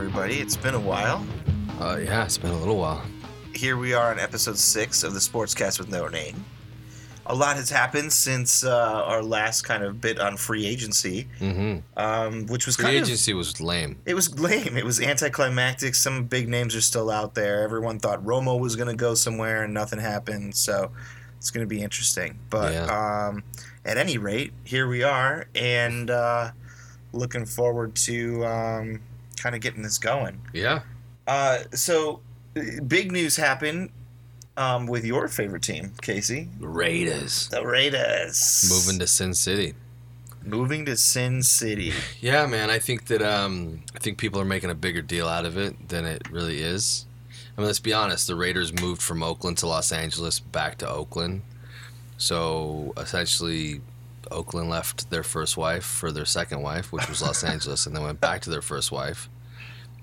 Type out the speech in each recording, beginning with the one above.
everybody. It's been a while. Yeah, it's been a little while. Here we are on episode 6 of the Sportscast with No Name. A lot has happened since our last kind of bit on free agency, which was free agency was lame. It was lame. It was anticlimactic. Some big names are still out there. Everyone thought Romo was going to go somewhere, and nothing happened. So it's going to be interesting. But at any rate, here we are, and looking forward to kind of getting this going. Yeah. So big news happened. With your favorite team, Casey. Raiders. The Raiders. Moving to Sin City. Yeah, man. I think people are making a bigger deal out of it than it really is. I mean, let's be honest. The Raiders moved from Oakland to Los Angeles back to Oakland. So, essentially, Oakland left their first wife for their second wife, which was Los Angeles, and they went back to their first wife.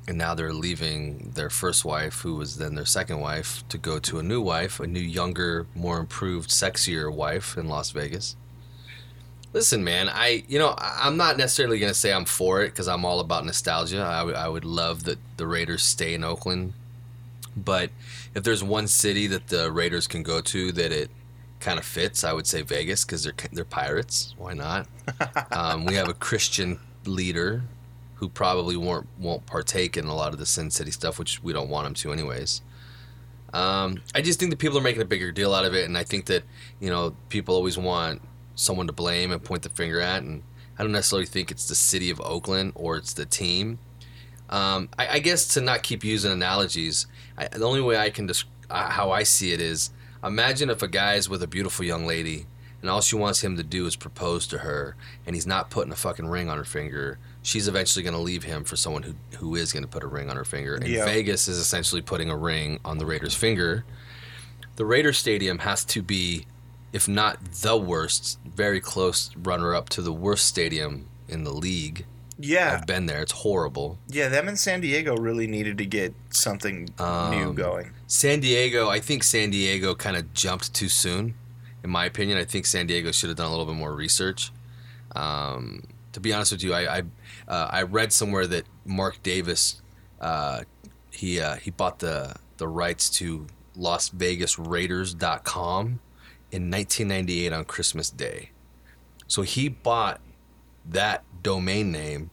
And now they're leaving their first wife, who was then their second wife, to go to a new wife, a new, younger, more improved, sexier wife in Las Vegas. Listen, man, I'm not necessarily going to say I'm for it because I'm all about nostalgia. I would love that the Raiders stay in Oakland. But if there's one city that the Raiders can go to that it kind of fits, I would say Vegas because they're pirates. Why not? We have a Christian leader who probably won't partake in a lot of the Sin City stuff, which we don't want them to anyways. I just think that people are making a bigger deal out of it, and I think that, you know, people always want someone to blame and point the finger at, and I don't necessarily think it's the city of Oakland or it's the team. I guess to not keep using analogies, the only way I can how I see it is, imagine if a guy's with a beautiful young lady, and all she wants him to do is propose to her, and he's not putting a fucking ring on her finger. She's eventually going to leave him for someone who is going to put a ring on her finger. And yep. Vegas is essentially putting a ring on the Raiders' finger. The Raiders Stadium has to be, if not the worst, very close runner-up to the worst stadium in the league. Yeah. I've been there. It's horrible. Yeah, them and San Diego really needed to get something new going. I think San Diego kind of jumped too soon, in my opinion. I think San Diego should have done a little bit more research. To be honest with you, I read somewhere that Mark Davis, he bought the rights to LasVegasRaiders.com in 1998 on Christmas Day. So he bought that domain name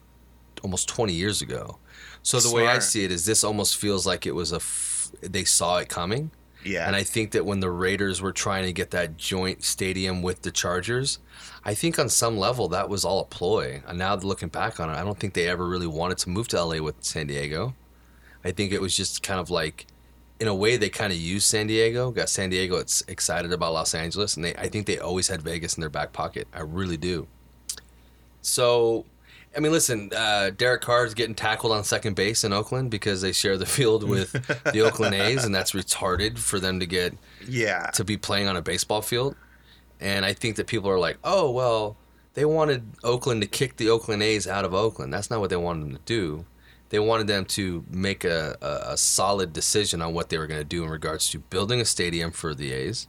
almost 20 years ago. So the way I see it is this almost feels like it was they saw it coming. Yeah. And I think that when the Raiders were trying to get that joint stadium with the Chargers, I think on some level that was all a ploy. And now looking back on it, I don't think they ever really wanted to move to L.A. with San Diego. I think it was just kind of like, in a way, they kind of used San Diego, got San Diego excited about Los Angeles, and I think they always had Vegas in their back pocket. I really do. So, I mean, listen, Derek Carr is getting tackled on second base in Oakland because they share the field with the Oakland A's, and that's retarded for them to get to be playing on a baseball field. And I think that people are like, oh, well, they wanted Oakland to kick the Oakland A's out of Oakland. That's not what they wanted them to do. They wanted them to make a solid decision on what they were going to do in regards to building a stadium for the A's,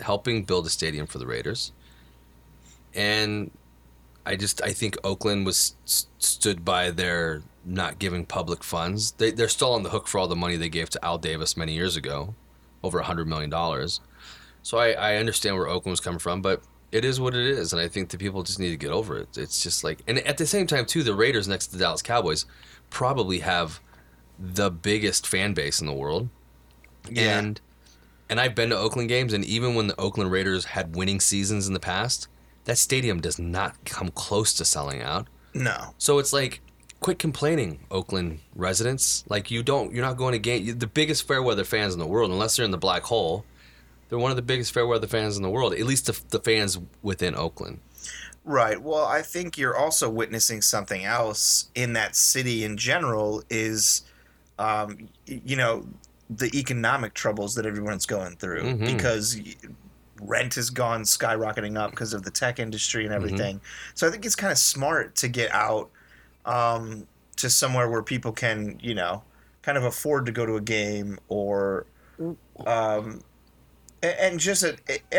helping build a stadium for the Raiders, and I think Oakland was stood by their not giving public funds. They're still on the hook for all the money they gave to Al Davis many years ago, over $100 million. So I understand where Oakland was coming from, but it is what it is, and I think the people just need to get over it. It's just like, and at the same time, too, the Raiders next to the Dallas Cowboys probably have the biggest fan base in the world. Yeah. And I've been to Oakland games, and even when the Oakland Raiders had winning seasons in the past, that stadium does not come close to selling out. No. So it's like, quit complaining, Oakland residents. Like, you're not going to gain the biggest fair weather fans in the world, unless they're in the black hole. They're one of the biggest fair weather fans in the world, at least the fans within Oakland. Right. Well, I think you're also witnessing something else in that city in general is, you know, the economic troubles that everyone's going through because rent has gone skyrocketing up because of the tech industry and everything. So I think it's kind of smart to get out to somewhere where people can, you know, kind of afford to go to a game or and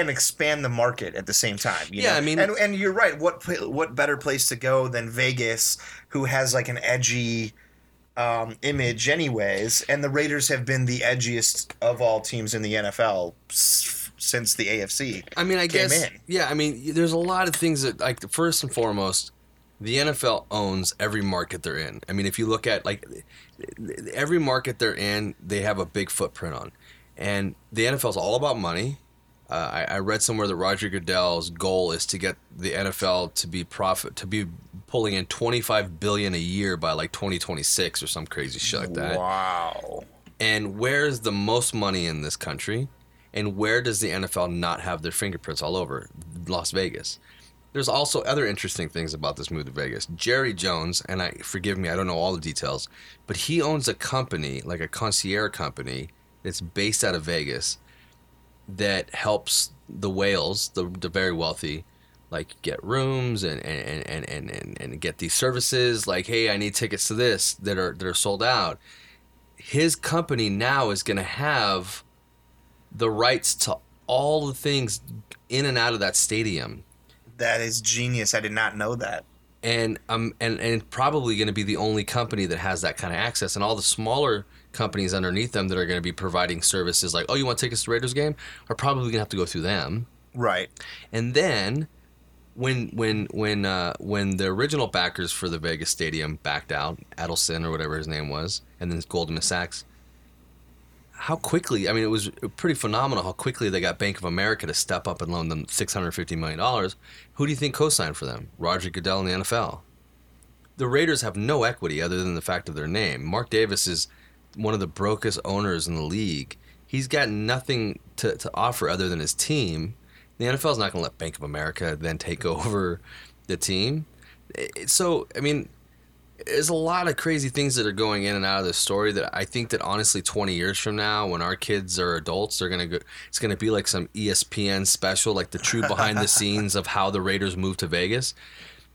expand the market at the same time. You know? I mean, and you're right. What better place to go than Vegas, who has like an edgy image anyways, and the Raiders have been the edgiest of all teams in the NFL since the AFC. I mean, I guess in. Yeah, I mean, there's a lot of things that, like, first and foremost, the NFL owns every market they're in. I mean, if you look at, like, every market they're in, they have a big footprint on. And the NFL's all about money. I read somewhere that Roger Goodell's goal is to get the NFL to be pulling in $25 billion a year by, like, 2026 or some crazy shit like that. Wow. And where's the most money in this country? And where does the NFL not have their fingerprints all over? Las Vegas. There's also other interesting things about this move to Vegas. Jerry Jones, and forgive me, I don't know all the details, but he owns a company, like a concierge company, that's based out of Vegas that helps the whales, the very wealthy, like, get rooms and get these services. Like, hey, I need tickets to this that are sold out. His company now is going to have the rights to all the things in and out of that stadium. That is genius. I did not know that. And probably going to be the only company that has that kind of access. And all the smaller companies underneath them that are going to be providing services like, oh, you want tickets to the Raiders game? Are probably going to have to go through them. Right. And then when the original backers for the Vegas stadium backed out, Adelson or whatever his name was, and then Goldman Sachs, how quickly, I mean, it was pretty phenomenal how quickly they got Bank of America to step up and loan them $650 million. Who do you think co-signed for them? Roger Goodell and the NFL. The Raiders have no equity other than the fact of their name. Mark Davis is one of the brokest owners in the league. He's got nothing to offer other than his team. The NFL's not going to let Bank of America then take over the team. So, I mean, there's a lot of crazy things that are going in and out of this story that I think that honestly 20 years from now, when our kids are adults, they're going to go, it's going to be like some ESPN special, like the true behind the scenes of how the Raiders moved to Vegas.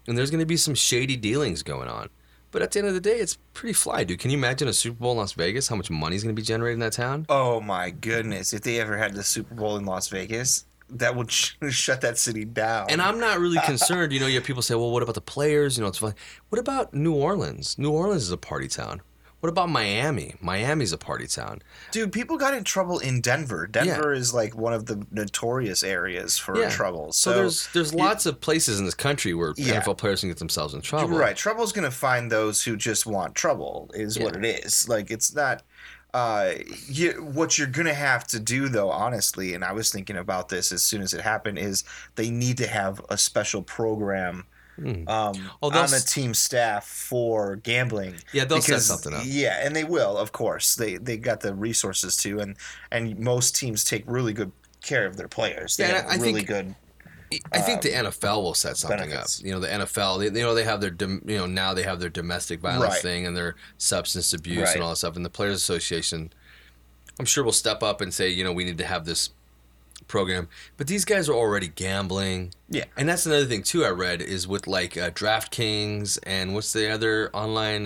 And there's going to be some shady dealings going on. But at the end of the day, it's pretty fly, dude. Can you imagine a Super Bowl in Las Vegas? How much money is going to be generated in that town? Oh, my goodness. If they ever had the Super Bowl in Las Vegas, that would shut that city down. And I'm not really concerned. You know, you have people say, well, what about the players? You know, it's fun. What about New Orleans? New Orleans is a party town. What about Miami? Miami's a party town. Dude, people got in trouble in Denver. Denver is like one of the notorious areas for trouble. So there's lots of places in this country where NFL players can get themselves in trouble. You're right. Trouble's going to find those who just want trouble is what it is. Like, it's not what you're going to have to do, though, honestly, and I was thinking about this as soon as it happened, is they need to have a special program on the team staff for gambling. Yeah, they'll set something up. Yeah, and they will, of course. They got the resources to, and most teams take really good care of their players. They have really good. I think the NFL will set something benefits. Up. You know, the NFL, they have their, now they have their domestic violence thing and their substance abuse and all that stuff. And the Players Association, I'm sure, will step up and say, you know, we need to have this program. But these guys are already gambling. Yeah. And that's another thing, too, I read is with, like, DraftKings and what's the other online,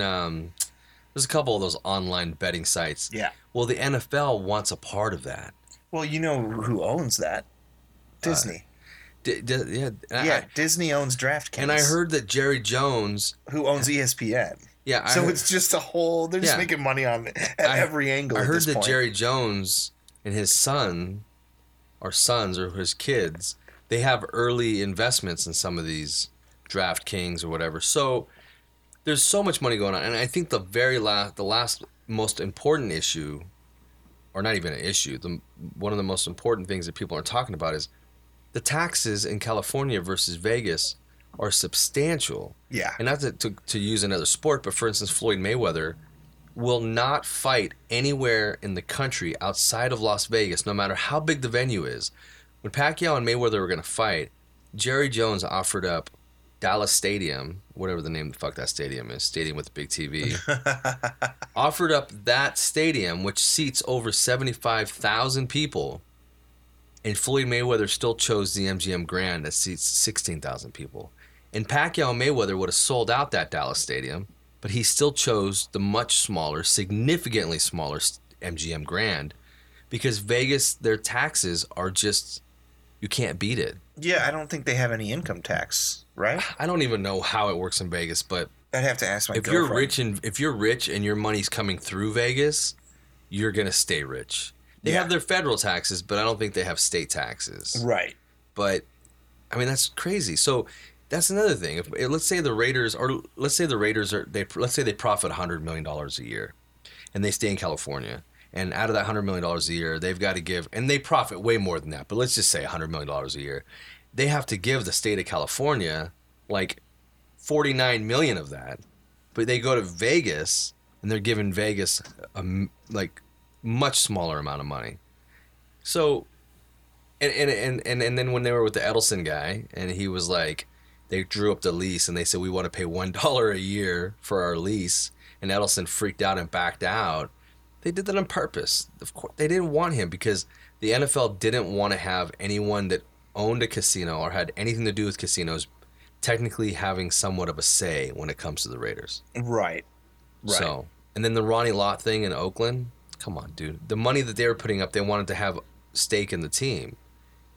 there's a couple of those online betting sites. Yeah. Well, the NFL wants a part of that. Well, you know who owns that? Disney. Disney owns DraftKings. And I heard that Jerry Jones, who owns ESPN. Yeah. So it's just a whole, they're just making money on it at every angle. I heard that Jerry Jones and his son, or sons, or his kids, they have early investments in some of these DraftKings or whatever. So there's so much money going on. And I think the very last most important issue, or not even an issue, one of the most important things that people aren't talking about is the taxes in California versus Vegas are substantial. Yeah. And not to use another sport, but for instance, Floyd Mayweather will not fight anywhere in the country outside of Las Vegas, no matter how big the venue is. When Pacquiao and Mayweather were going to fight, Jerry Jones offered up Dallas Stadium, whatever the name of the fuck that stadium is, stadium with the big TV, offered up that stadium, which seats over 75,000 people. And Floyd Mayweather still chose the MGM Grand that seats 16,000 people. And Pacquiao and Mayweather would have sold out that Dallas stadium, but he still chose the much smaller, significantly smaller MGM Grand because Vegas, their taxes are just, you can't beat it. Yeah, I don't think they have any income tax, right? I don't even know how it works in Vegas, but I'd have to ask my girlfriend. If you're rich and your money's coming through Vegas, you're gonna stay rich. They have their federal taxes, but I don't think they have state taxes. Right. But I mean, that's crazy. So that's another thing. If let's say they profit $100 million a year, and they stay in California. And out of that $100 million a year, they've got to give, and they profit way more than that. But let's just say $100 million a year, they have to give the state of California like 49 million of that. But they go to Vegas and they're giving Vegas a like much smaller amount of money. So, and then when they were with the Edelson guy, and he was like, they drew up the lease and they said we want to pay $1 a year for our lease, and Edelson freaked out and backed out. They did that on purpose. Of course, they didn't want him because the NFL didn't want to have anyone that owned a casino or had anything to do with casinos technically having somewhat of a say when it comes to the Raiders. Right. So, and then the Ronnie Lott thing in Oakland, come on, dude. The money that they were putting up, they wanted to have stake in the team. You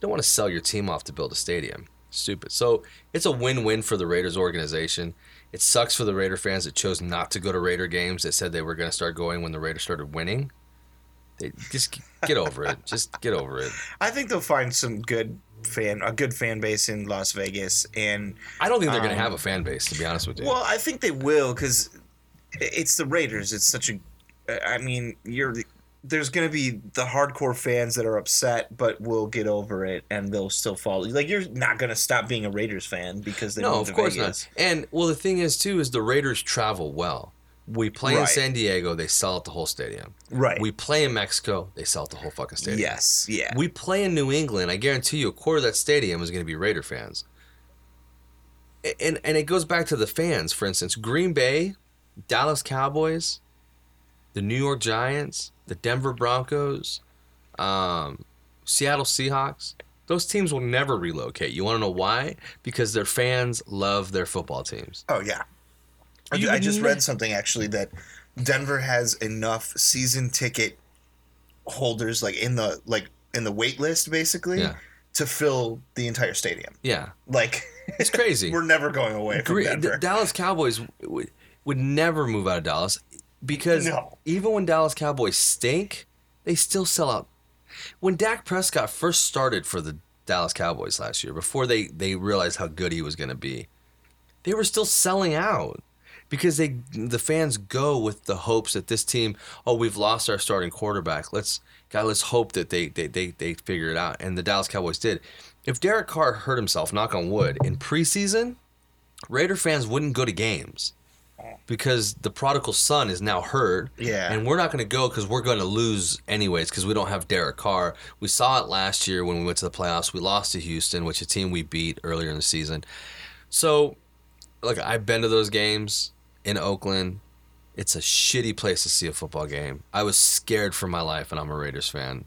don't want to sell your team off to build a stadium. Stupid. So it's a win-win for the Raiders organization. It sucks for the Raider fans that chose not to go to Raider games, that said they were going to start going when the Raiders started winning. They just get over it. Just get over it. I think they'll find a good fan base in Las Vegas, and I don't think they're going to have a fan base, to be honest with you. Well, I think they will, because it's the Raiders. It's such a. I mean, there's going to be the hardcore fans that are upset, but will get over it, and they'll still follow. Like, you're not going to stop being a Raiders fan because they moved to Vegas. No, of course not. And, well, the thing is, too, is the Raiders travel well. We play in San Diego, they sell out the whole stadium. Right. We play in Mexico, they sell out the whole fucking stadium. Yes, yeah. We play in New England. I guarantee you a quarter of that stadium is going to be Raider fans. And it goes back to the fans, for instance. Green Bay, Dallas Cowboys, the New York Giants, the Denver Broncos, Seattle Seahawks, those teams will never relocate. You want to know why? Because their fans love their football teams. Oh, yeah. I just read something, actually, that Denver has enough season ticket holders in the wait list, basically, to fill the entire stadium. Yeah. Like, it's crazy. We're never going away from Denver. The Dallas Cowboys would never move out of Dallas. Because even when Dallas Cowboys stink, they still sell out. When Dak Prescott first started for the Dallas Cowboys last year, before they realized how good he was going to be, they were still selling out because the fans go with the hopes that this team, we've lost our starting quarterback. Let's hope that they figure it out. And the Dallas Cowboys did. If Derek Carr hurt himself, knock on wood, in preseason, Raider fans wouldn't go to games. Because the prodigal son is now hurt, and we're not going to go because we're going to lose anyways because we don't have Derek Carr. We saw it last year when we went to the playoffs. We lost to Houston, which is a team we beat earlier in the season. So, look, I've been to those games in Oakland. It's a shitty place to see a football game. I was scared for my life, and I'm a Raiders fan.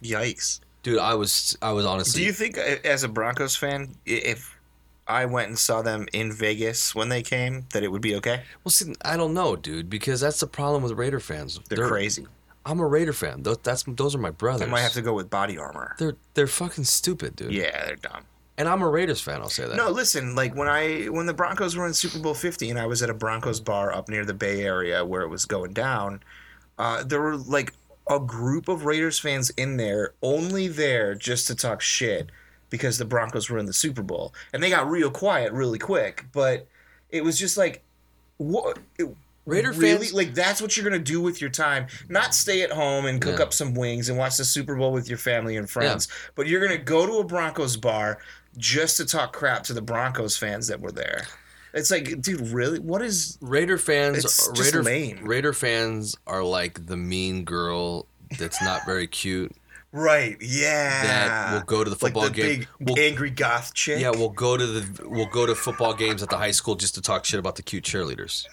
Yikes. Dude, I was honestly... Do you think, as a Broncos fan, if... I went and saw them in Vegas when they came, that it would be okay? Well, see, I don't know, dude, because that's the problem with Raider fans. They're crazy. I'm a Raider fan. Those are my brothers. I might have to go with body armor. They're fucking stupid, dude. Yeah, they're dumb. And I'm a Raiders fan, I'll say that. No, listen, like when the Broncos were in Super Bowl 50 and I was at a Broncos bar up near the Bay Area where it was going down, there were like a group of Raiders fans in there, only there just to talk shit. Because the Broncos were in the Super Bowl. And they got real quiet really quick. But it was just like, what? Raider really? Fans? Like, that's what you're going to do with your time. Not stay at home and cook up some wings and watch the Super Bowl with your family and friends. Yeah. But you're going to go to a Broncos bar just to talk crap to the Broncos fans that were there. It's like, dude, really? What is... Raider fans... It's just lame. Raider fans are like the mean girl that's not very cute. Right, yeah. That we'll go to the football game. Like the big angry goth chick. Yeah, we'll go to football games at the high school just to talk shit about the cute cheerleaders.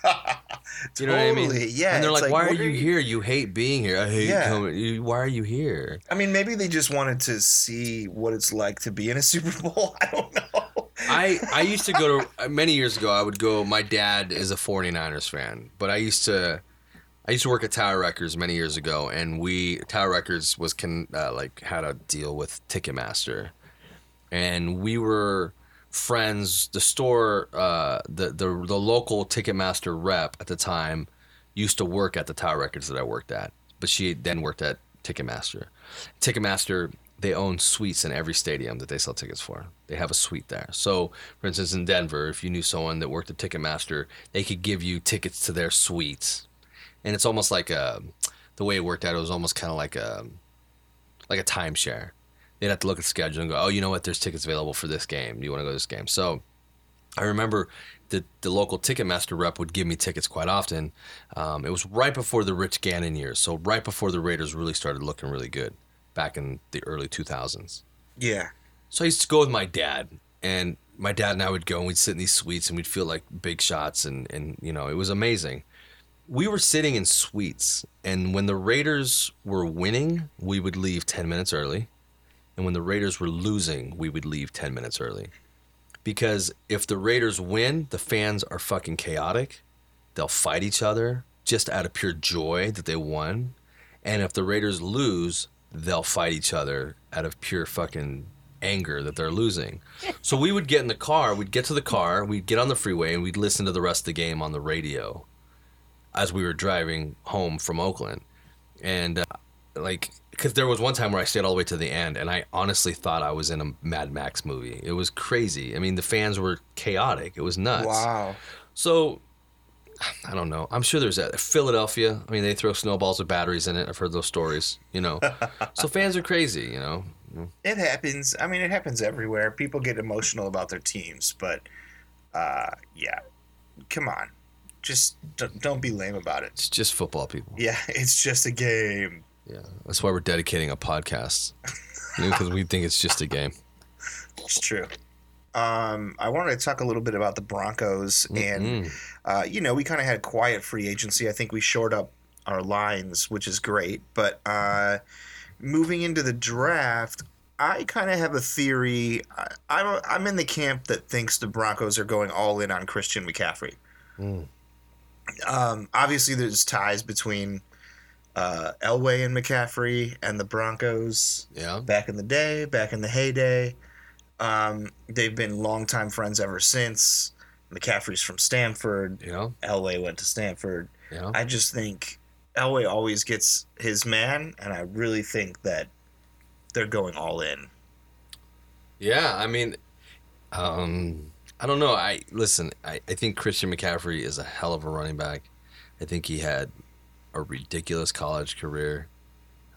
You know what I mean? Yeah. And they're like, "Why are you here? You hate being here. I hate coming. Why are you here?" I mean, maybe they just wanted to see what it's like to be in a Super Bowl. I don't know. I used to go to many years ago. I would go. My dad is a 49ers fan, but I used to work at Tower Records many years ago, and Tower Records was had a deal with Ticketmaster, and we were friends, the store, the local Ticketmaster rep at the time used to work at the Tower Records that I worked at, but she then worked at Ticketmaster. Ticketmaster, they own suites in every stadium that they sell tickets for. They have a suite there. So, for instance, in Denver, if you knew someone that worked at Ticketmaster, they could give you tickets to their suites. And it's almost like a, the way it worked out, it was almost kind of like a timeshare. They'd have to look at the schedule and go, oh, you know what, there's tickets available for this game. Do you want to go to this game? So I remember the local Ticketmaster rep would give me tickets quite often. It was right before the Rich Gannon years, so right before the Raiders really started looking really good back in the early 2000s. Yeah. So I used to go with my dad, and my dad and I would go, and we'd sit in these suites, and we'd feel like big shots, and you know, it was amazing. We were sitting in suites, and when the Raiders were winning, we would leave 10 minutes early. And when the Raiders were losing, we would leave 10 minutes early. Because if the Raiders win, the fans are fucking chaotic. They'll fight each other just out of pure joy that they won. And if the Raiders lose, they'll fight each other out of pure fucking anger that they're losing. So we would get in the car, we'd get to the car, we'd get on the freeway, and we'd listen to the rest of the game on the radio as we were driving home from Oakland. And because there was one time where I stayed all the way to the end, and I honestly thought I was in a Mad Max movie. It was crazy. I mean, the fans were chaotic. It was nuts. Wow. So, I don't know. I'm sure there's that. Philadelphia, I mean, they throw snowballs with batteries in it. I've heard those stories, you know. So fans are crazy, you know. It happens. I mean, it happens everywhere. People get emotional about their teams, but, yeah, come on. Just don't be lame about it. It's just football, people. Yeah, it's just a game. Yeah, that's why we're dedicating a podcast, because we think it's just a game. It's true. I wanted to talk a little bit about the Broncos, and you know, we kind of had quiet free agency. I think we shored up our lines, which is great. But moving into the draft, I kind of have a theory. I'm in the camp that thinks the Broncos are going all in on Christian McCaffrey. Obviously, there's ties between Elway and McCaffrey and the Broncos. Yeah. Back in the day, back in the heyday. They've been longtime friends ever since. McCaffrey's from Stanford. Yeah. Elway went to Stanford. Yeah. I just think Elway always gets his man, and I really think that they're going all in. Yeah, I mean, I don't know. I think Christian McCaffrey is a hell of a running back. I think he had a ridiculous college career.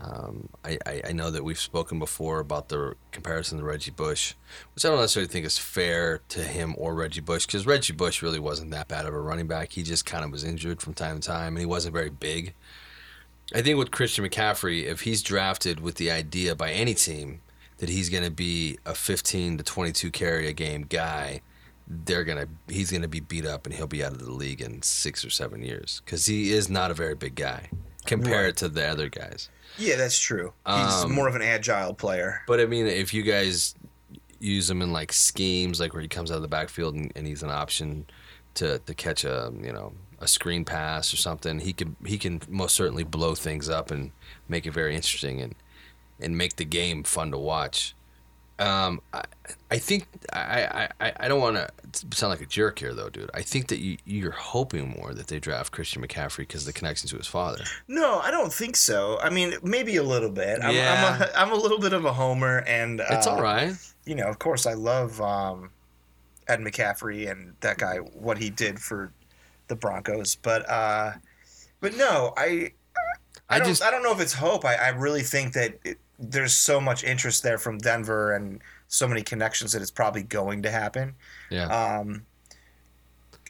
I know that we've spoken before about the comparison to Reggie Bush, which I don't necessarily think is fair to him or Reggie Bush, because Reggie Bush really wasn't that bad of a running back. He just kind of was injured from time to time, and he wasn't very big. I think with Christian McCaffrey, if he's drafted with the idea by any team that he's going to be a 15 to 22 carry a game guy, he's going to be beat up, and he'll be out of the league in 6 or 7 years, because he is not a very big guy compared to the other guys. Yeah, that's true. He's more of an agile player. But, I mean, if you guys use him in, like, schemes, like where he comes out of the backfield and he's an option to catch a screen pass or something, he can most certainly blow things up and make it very interesting and make the game fun to watch. I think I don't want to sound like a jerk here, though, dude. I think that you're hoping more that they draft Christian McCaffrey because of the connection to his father. No, I don't think so. I mean, maybe a little bit. Yeah. I'm a little bit of a homer, and it's all right. You know, of course, I love Ed McCaffrey and that guy, what he did for the Broncos, but no, I don't know if it's hope. I really think that there's so much interest there from Denver and so many connections that it's probably going to happen. Yeah.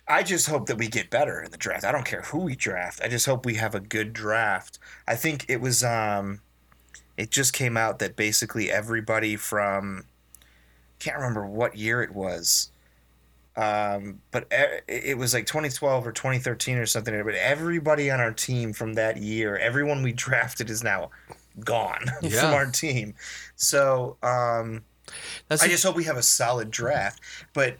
I just hope that we get better in the draft. I don't care who we draft. I just hope we have a good draft. I think it was it just came out that basically everybody from – can't remember what year it was. But it was like 2012 or 2013 or something. But everybody on our team from that year, everyone we drafted is now – gone from our team. So I just hope we have a solid draft. But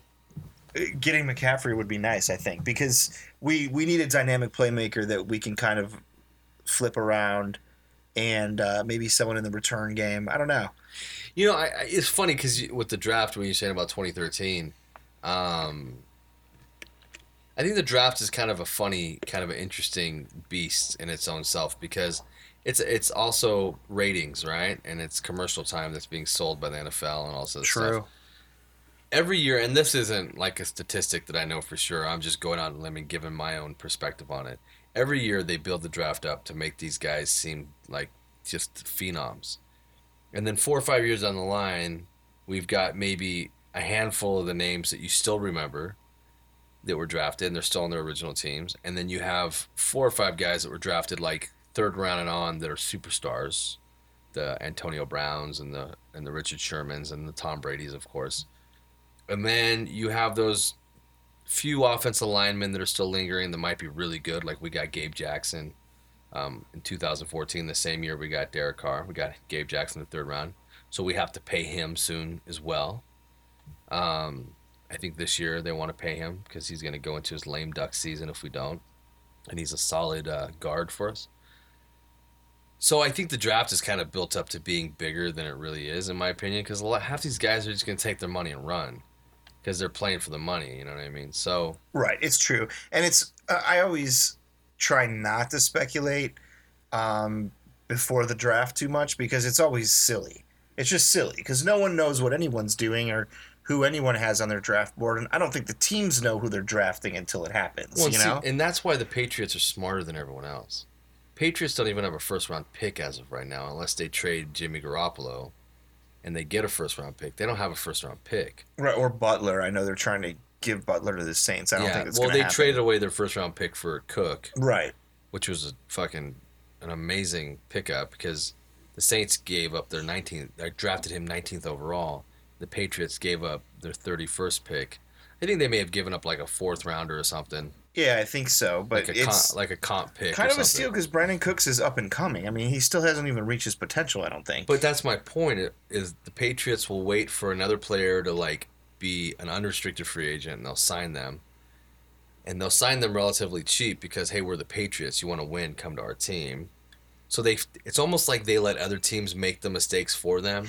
getting McCaffrey would be nice, I think, because we need a dynamic playmaker that we can kind of flip around and maybe someone in the return game. I don't know. You know, it's funny because with the draft, when you're saying about 2013, I think the draft is kind of a funny, kind of an interesting beast in its own self, because it's also ratings, right? And it's commercial time that's being sold by the NFL and all this stuff. Every year, and this isn't like a statistic that I know for sure. I'm just going out on a limb and giving my own perspective on it. Every year they build the draft up to make these guys seem like just phenoms. And then 4 or 5 years down the line, we've got maybe a handful of the names that you still remember that were drafted, and they're still on their original teams. And then you have 4 or 5 guys that were drafted like third round and on that are superstars, the Antonio Browns and the Richard Shermans and the Tom Bradys, of course. And then you have those few offensive linemen that are still lingering that might be really good. Like we got Gabe Jackson in 2014, the same year we got Derek Carr. We got Gabe Jackson in the third round. So we have to pay him soon as well. I think this year they want to pay him because he's going to go into his lame duck season if we don't. And he's a solid guard for us. So I think the draft is kind of built up to being bigger than it really is, in my opinion, because half these guys are just going to take their money and run because they're playing for the money. You know what I mean? So right, it's true, and it's I always try not to speculate before the draft too much because it's always silly. It's just silly because no one knows what anyone's doing or who anyone has on their draft board, and I don't think the teams know who they're drafting until it happens. Well, you know, and that's why the Patriots are smarter than everyone else. Patriots don't even have a first-round pick as of right now unless they trade Jimmy Garoppolo and they get a first-round pick. They don't have a first-round pick. Right, or Butler. I know they're trying to give Butler to the Saints. I don't think it's going to happen. Well, they traded away their first-round pick for Cook. Right. Which was an amazing pickup because the Saints gave up their 19th. They drafted him 19th overall. The Patriots gave up their 31st pick. I think they may have given up like a fourth-rounder or something. Yeah, I think so, but it's like a comp pick. Kind of a steal because Brandon Cooks is up and coming. I mean, he still hasn't even reached his potential, I don't think. But that's my point, is the Patriots will wait for another player to like be an unrestricted free agent, and they'll sign them. And they'll sign them relatively cheap because, hey, we're the Patriots. You want to win, come to our team. So it's almost like they let other teams make the mistakes for them.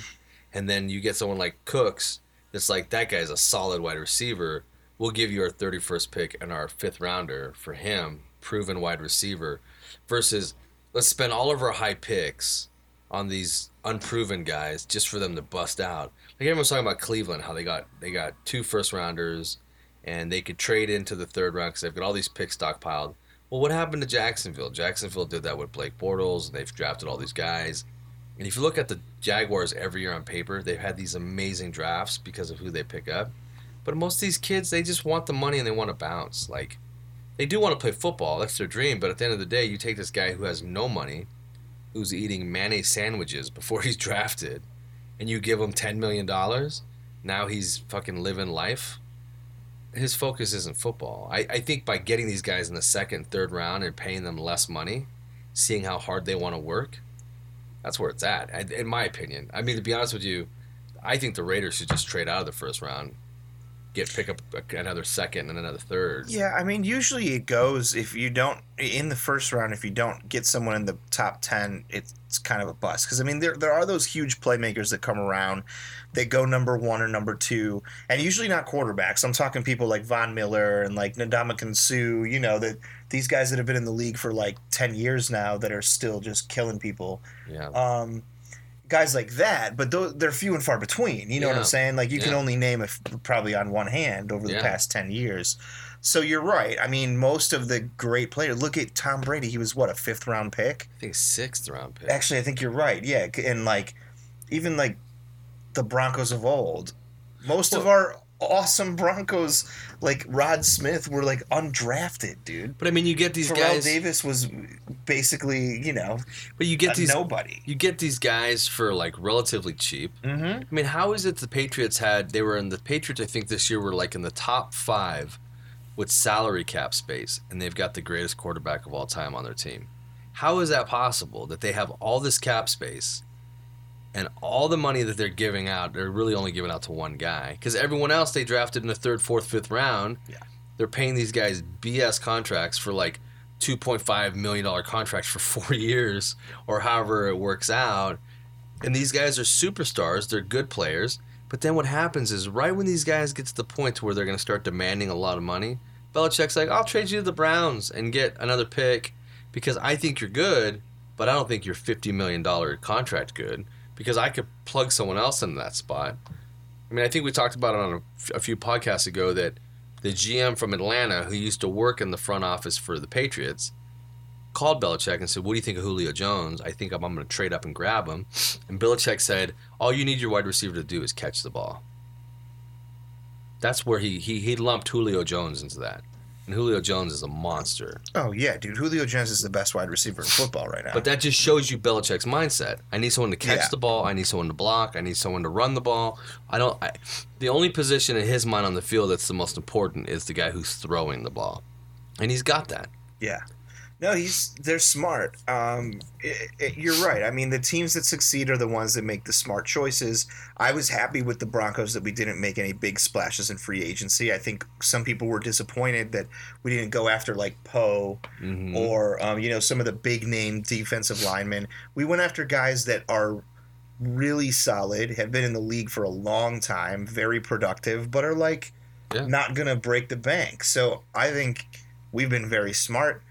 And then you get someone like Cooks that's like, that guy's a solid wide receiver. We'll give you our 31st pick and our 5th rounder for him, proven wide receiver, versus let's spend all of our high picks on these unproven guys just for them to bust out. Like everyone's talking about Cleveland, how they got 2 first-rounders, and they could trade into the 3rd round because they've got all these picks stockpiled. Well, what happened to Jacksonville? Jacksonville did that with Blake Bortles, and they've drafted all these guys. And if you look at the Jaguars every year on paper, they've had these amazing drafts because of who they pick up. But most of these kids, they just want the money and they want to bounce. Like, they do want to play football. That's their dream. But at the end of the day, you take this guy who has no money, who's eating mayonnaise sandwiches before he's drafted, and you give him $10 million. Now he's fucking living life. His focus isn't football. I think by getting these guys in the second, third round and paying them less money, seeing how hard they want to work, that's where it's at, in my opinion. I mean, to be honest with you, I think the Raiders should just trade out of the first round. Pick up another second and another third. Yeah, I mean, usually it goes in the first round, if you don't get someone in the top 10, it's kind of a bust. Because, I mean, there are those huge playmakers that come around. They go number 1 or number 2, and usually not quarterbacks. I'm talking people like Von Miller and like Ndamukong Suh, you know, that these guys that have been in the league for like 10 years now that are still just killing people. Yeah. Guys like that, but they're few and far between. You know what I'm saying? Like, you can only name it probably on one hand over the past 10 years. So you're right. I mean, most of the great players. Look at Tom Brady. He was, what, a 5th-round pick? I think 6th-round pick. Actually, I think you're right, yeah. And, like, even, like, the Broncos of old, most of our awesome Broncos, like Rod Smith, were, like, undrafted, dude. But, I mean, you get these guys. Terrell Davis was basically, you know, but you get these nobody. You get these guys for, like, relatively cheap. Mm-hmm. I mean, how is it the Patriots, I think, this year were, like, in the top 5 with salary cap space, and they've got the greatest quarterback of all time on their team. How is that possible that they have all this cap space and all the money that they're giving out, they're really only giving out to one guy? Because everyone else they drafted in the 3rd, 4th, 5th round, they're paying these guys BS contracts for like $2.5 million contracts for 4 years or however it works out. And these guys are superstars. They're good players. But then what happens is right when these guys get to the point where they're going to start demanding a lot of money, Belichick's like, I'll trade you to the Browns and get another pick because I think you're good, but I don't think your $50 million contract good because I could plug someone else in that spot. I mean, I think we talked about it on a few podcasts ago that the GM from Atlanta, who used to work in the front office for the Patriots, called Belichick and said, what do you think of Julio Jones? I think I'm going to trade up and grab him. And Belichick said, all you need your wide receiver to do is catch the ball. That's where he lumped Julio Jones into that. And Julio Jones is a monster. Oh, yeah, dude. Julio Jones is the best wide receiver in football right now. But that just shows you Belichick's mindset. I need someone to catch the ball. I need someone to block. I need someone to run the ball. The only position in his mind on the field that's the most important is the guy who's throwing the ball. And he's got that. Yeah. No, they're smart. You're right. I mean, the teams that succeed are the ones that make the smart choices. I was happy with the Broncos that we didn't make any big splashes in free agency. I think some people were disappointed that we didn't go after like Poe or some of the big name defensive linemen. We went after guys that are really solid, have been in the league for a long time, very productive, but are like not going to break the bank. So I think we've been very smart.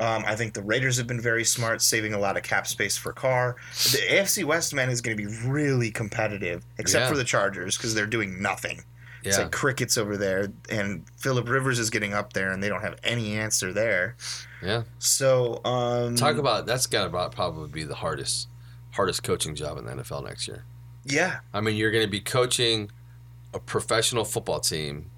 I think the Raiders have been very smart, saving a lot of cap space for Carr. The AFC West, man, is going to be really competitive, except for the Chargers, because they're doing nothing. Yeah. It's like crickets over there, and Phillip Rivers is getting up there, and they don't have any answer there. Yeah. So talk about that's got to probably be the hardest coaching job in the NFL next year. Yeah. I mean, you're going to be coaching a professional football team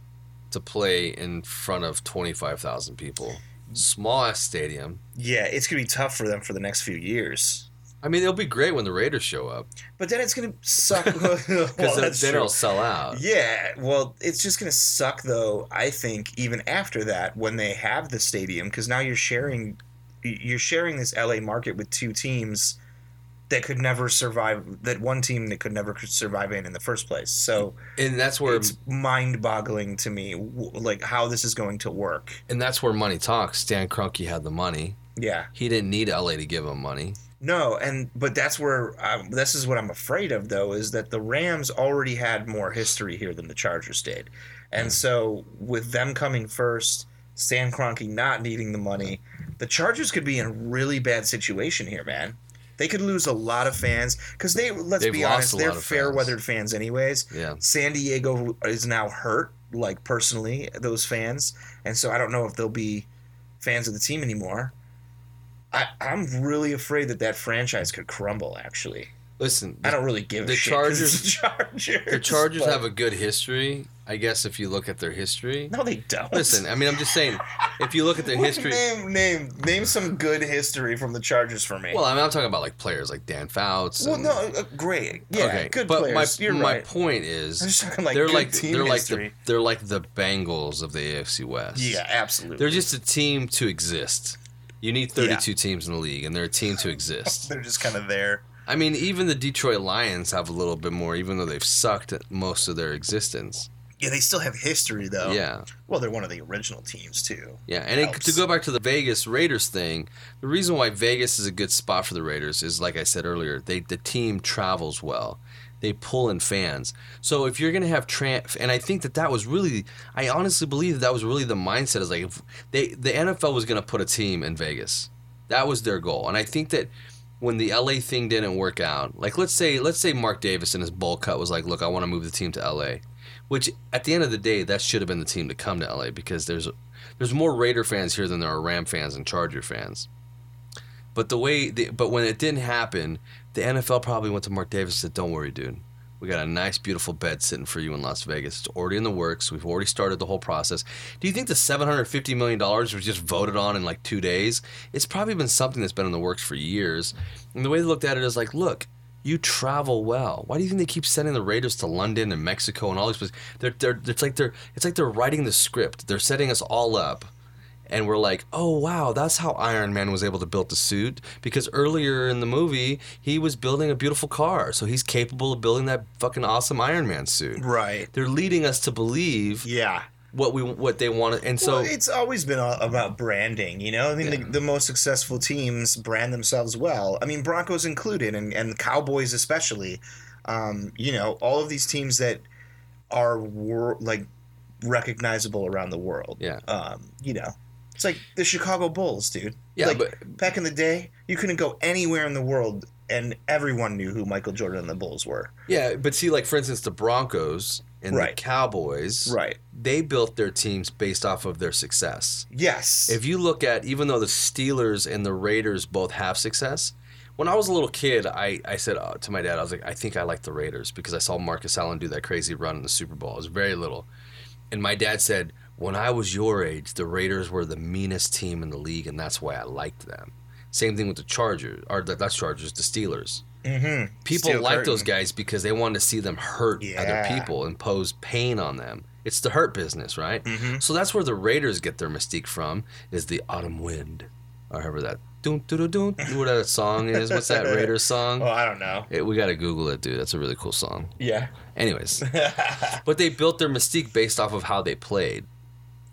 to play in front of 25,000 people. Small-ass stadium. Yeah, it's going to be tough for them for the next few years. I mean, it'll be great when the Raiders show up. But then it's going to suck. Because then it'll sell out. Yeah, well, it's just going to suck, though, I think, even after that, when they have the stadium, because now you're sharing this L.A. market with two teams that could never survive, that one team that could never survive in the first place. So and that's where it's mind-boggling to me, like how this is going to work. And that's where money talks. Stan Kroenke had the money. Yeah. He didn't need LA to give him money. No, but that's where this is what I'm afraid of, though, is that the Rams already had more history here than the Chargers did. And so with them coming first, Stan Kroenke not needing the money, the Chargers could be in a really bad situation here, man. They could lose a lot of fans because let's be honest, they're fair-weathered fans anyways. Yeah. San Diego is now hurt, like personally, those fans. And so I don't know if they'll be fans of the team anymore. I'm really afraid that franchise could crumble, actually. Listen. I don't really give a shit. The Chargers have a good history, I guess, if you look at their history. No, they don't. Listen, I mean, I'm just saying, if you look at their history. Name some good history from the Chargers for me. Well, I mean, I'm talking about like players like Dan Fouts. Well, great. Yeah, okay. Good but players. But my point is, I'm just talking like they're like the Bengals of the AFC West. Yeah, absolutely. They're just a team to exist. You need 32 teams in the league, and they're a team to exist. They're just kind of there. I mean, even the Detroit Lions have a little bit more, even though they've sucked at most of their existence. Yeah, they still have history, though. Yeah. Well, they're one of the original teams, too. Yeah, and to go back to the Vegas Raiders thing, the reason why Vegas is a good spot for the Raiders is, like I said earlier, the team travels well. They pull in fans. So if you're going to have and I think that was really – I honestly believe that was really the mindset. Is like if the NFL was going to put a team in Vegas. That was their goal. And I think that – when the LA thing didn't work out, like let's say Mark Davis and his bowl cut was like, look, I want to move the team to LA, which at the end of the day, that should have been the team to come to LA because there's more Raider fans here than there are Ram fans and Charger fans. But but when it didn't happen, the NFL probably went to Mark Davis and said, don't worry, dude. We got a nice, beautiful bed sitting for you in Las Vegas. It's already in the works. We've already started the whole process. Do you think the $750 million was just voted on in like 2 days? It's probably been something that's been in the works for years. And the way they looked at it is like, look, you travel well. Why do you think they keep sending the Raiders to London and Mexico and all these places? It's like they're writing the script. They're setting us all up. And we're like, oh, wow, that's how Iron Man was able to build the suit. Because earlier in the movie, he was building a beautiful car. So he's capable of building that fucking awesome Iron Man suit. Right. They're leading us to believe what they wanted. And so it's always been about branding, you know? I mean, the most successful teams brand themselves well. I mean, Broncos included, and the Cowboys especially. You know, all of these teams that are recognizable around the world. Yeah. You know, it's like the Chicago Bulls, dude. Yeah, like, but back in the day, you couldn't go anywhere in the world and everyone knew who Michael Jordan and the Bulls were. Yeah, but see, like, for instance, the Broncos and the Cowboys, they built their teams based off of their success. Yes. If you look at, even though the Steelers and the Raiders both have success, when I was a little kid, I said to my dad, I was like, I think I like the Raiders because I saw Marcus Allen do that crazy run in the Super Bowl. I was very little. And my dad said, when I was your age, the Raiders were the meanest team in the league, and that's why I liked them. Same thing with the Chargers, or that's Chargers, the Steelers. Mm-hmm. People like those guys because they wanted to see them hurt other people, impose pain on them. It's the hurt business, right? Mm-hmm. So that's where the Raiders get their mystique from, is the autumn wind, or however that dun-dun-dun-dun, whatever that song is. What's that Raiders song? Oh, I don't know. We got to Google it, dude. That's a really cool song. Yeah. Anyways. But they built their mystique based off of how they played.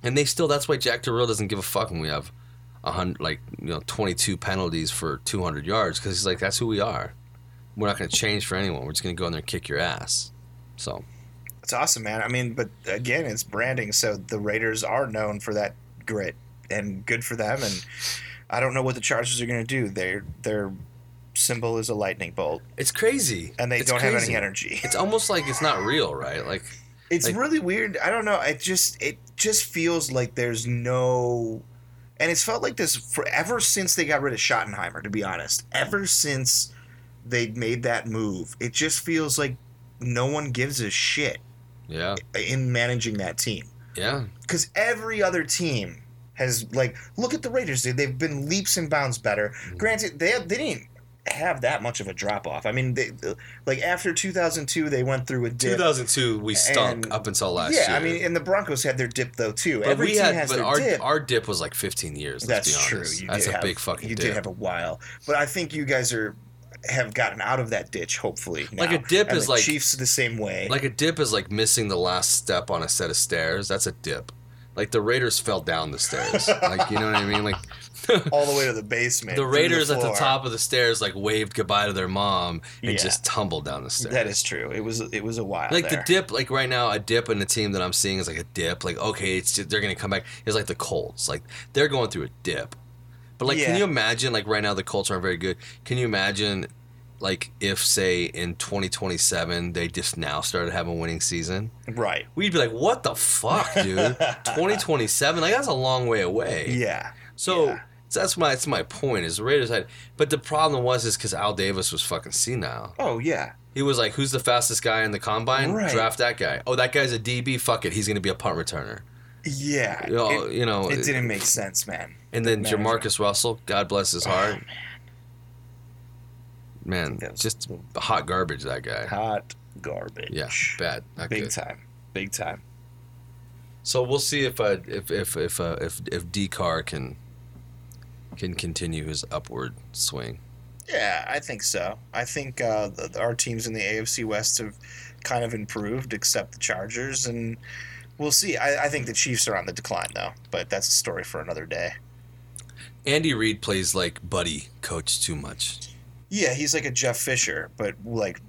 And they still, that's why Jack Terrell doesn't give a fuck when we have 22 penalties for 200 yards, because he's like, that's who we are. We're not going to change for anyone. We're just going to go in there and kick your ass. So it's awesome, man. I mean, but again, it's branding. So the Raiders are known for that grit, and good for them. And I don't know what the Chargers are going to do. Their symbol is a lightning bolt. It's crazy. And they don't have any energy. It's almost like it's not real, right? Like, it's really weird. I don't know. It just feels like there's no. And it's felt like this forever since they got rid of Schottenheimer, to be honest. Ever since they made that move, it just feels like no one gives a shit in managing that team. Yeah. Because every other team has, look at the Raiders, dude. They've been leaps and bounds better. Granted, they didn't have that much of a drop-off. I mean, after 2002, they went through a dip. 2002, we stunk up until last year. Yeah, I mean, and the Broncos had their dip, though, too. But every team has their dip. Our dip was 15 years, let's be honest. That's true. That's a big fucking dip. You did have a while. But I think you guys have gotten out of that ditch, hopefully, now. A dip is like Chiefs the same way. Like, a dip is like missing the last step on a set of stairs. That's a dip. Like, the Raiders fell down the stairs. You know what I mean? All the way to the basement. The Raiders at the top of the stairs waved goodbye to their mom and just tumbled down the stairs. That is true. It was a while. The dip, right now, a dip in the team that I'm seeing is a dip. Okay, they're gonna come back. It's the Colts. They're going through a dip. But can you imagine? Right now the Colts aren't very good. Can you imagine, if say in 2027 they just now started having a winning season? Right. We'd be like, what the fuck, dude? 2027, that's a long way away. Yeah. So that's my point, is the Raiders had, but the problem was because Al Davis was fucking senile. Oh yeah. He was like, who's the fastest guy in the combine? Right. Draft that guy. Oh, that guy's a DB. Fuck it, he's gonna be a punt returner. Yeah. It didn't make sense, man. And then Jamarcus Russell, God bless his heart. Man, just hot garbage, that guy. Hot garbage. Yeah, bad. Not good. Big time. So we'll see if D. Carr can continue his upward swing. Yeah, I think so. I think our teams in the AFC West have kind of improved, except the Chargers, and we'll see. I think the Chiefs are on the decline, though, but that's a story for another day. Andy Reid plays like buddy coach too much. Yeah, he's like a Jeff Fisher, but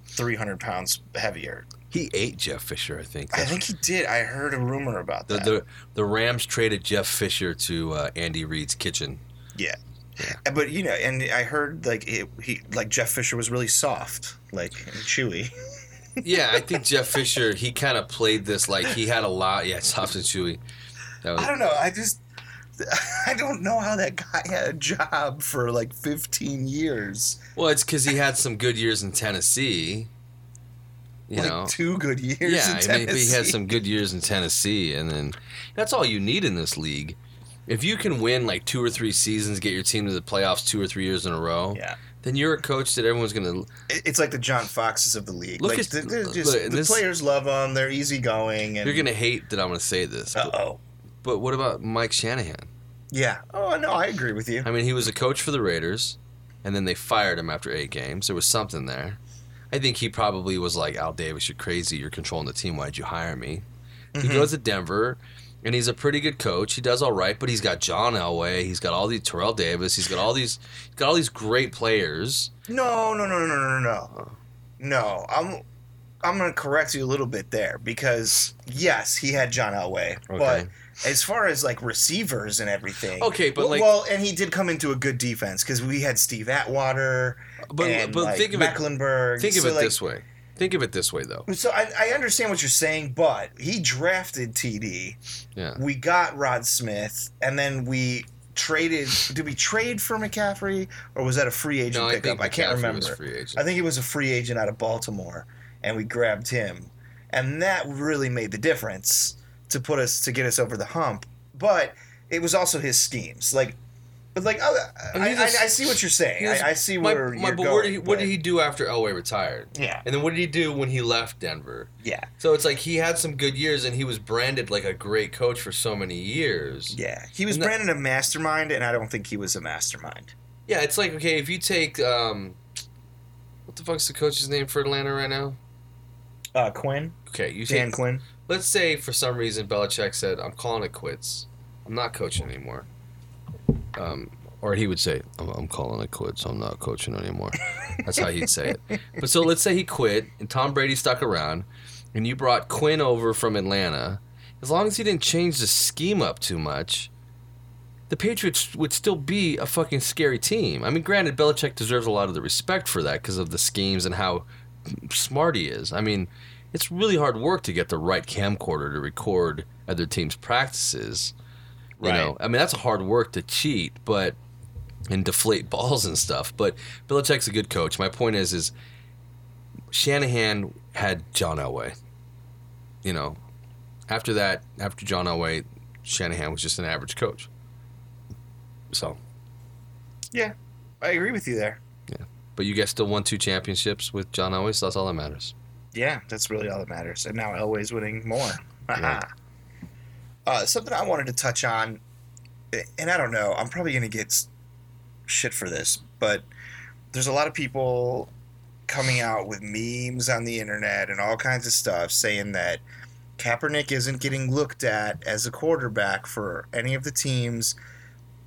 300 pounds heavier. He ate Jeff Fisher, I think. I think he did. I heard a rumor about that. The Rams traded Jeff Fisher to Andy Reid's kitchen. Yeah. But and I heard Jeff Fisher was really soft, and chewy. Yeah, I think Jeff Fisher, he kind of played this he had a lot. Yeah, soft and chewy. I don't know. I don't know how that guy had a job for 15 years. Well, it's because he had some good years in Tennessee. You know, 2 good years in Tennessee. Yeah, he had some good years in Tennessee, and then that's all you need in this league. If you can win 2 or 3 seasons, get your team to the playoffs 2 or 3 years in a row, then you're a coach that everyone's going to. It's like the John Foxes of the league. Look, the players love them. They're easygoing. And you're going to hate that I'm going to say this. Uh-oh. But what about Mike Shanahan? Yeah. Oh, no, I agree with you. I mean, he was a coach for the Raiders, and then they fired him after 8 games. There was something there. I think he probably was like, Al Davis, you're crazy. You're controlling the team. Why'd you hire me? Mm-hmm. He goes to Denver. And he's a pretty good coach. He does all right, but he's got John Elway. He's got all these Terrell Davis. He's got all these. He's got all these great players. No. I'm going to correct you a little bit there because, yes, he had John Elway. Okay. But as far as, like, receivers and everything. Okay, but, like. Well, and he did come into a good defense because we had Steve Atwater and Mecklenburg. Think of it this way. Think of it this way, though. So I understand what you're saying, but he drafted TD. Yeah. We got Rod Smith, and then we traded. Did we trade for McCaffrey, or was that a free agent pickup? I can't remember. Was free agent. I think he was a free agent out of Baltimore. And we grabbed him, and that really made the difference to get us over the hump. But it was also his schemes, I see what you're saying. I see where you're going. What did he do after Elway retired? Yeah. And then what did he do when he left Denver? Yeah. So it's like he had some good years, and he was branded like a great coach for so many years. Yeah. He was branded a mastermind, and I don't think he was a mastermind. Yeah, it's like, okay, if you take what the fuck's the coach's name for Atlanta right now? Quinn. Okay, Dan Quinn. Let's say for some reason Belichick said, "I'm calling it quits. I'm not coaching anymore." Or he would say, "I'm calling it quits. I'm not coaching anymore." That's how he'd say it. But so let's say he quit, and Tom Brady stuck around, and you brought Quinn over from Atlanta. As long as he didn't change the scheme up too much, the Patriots would still be a fucking scary team. I mean, granted, Belichick deserves a lot of the respect for that because of the schemes and how smart he is. I mean, it's really hard work to get the right camcorder to record other teams' practices. Right. You know, I mean, that's hard work to cheat, but and deflate balls and stuff. But Belichick's a good coach. My point is Shanahan had John Elway. You know, after that, after John Elway, Shanahan was just an average coach. So, yeah, I agree with you there. Yeah, but you guys still won 2 championships with John Elway, so that's all that matters. Yeah, that's really all that matters. And now Elway's winning more. Right. Something I wanted to touch on, and I don't know, I'm probably going to get shit for this, but there's a lot of people coming out with memes on the internet and all kinds of stuff saying that Kaepernick isn't getting looked at as a quarterback for any of the teams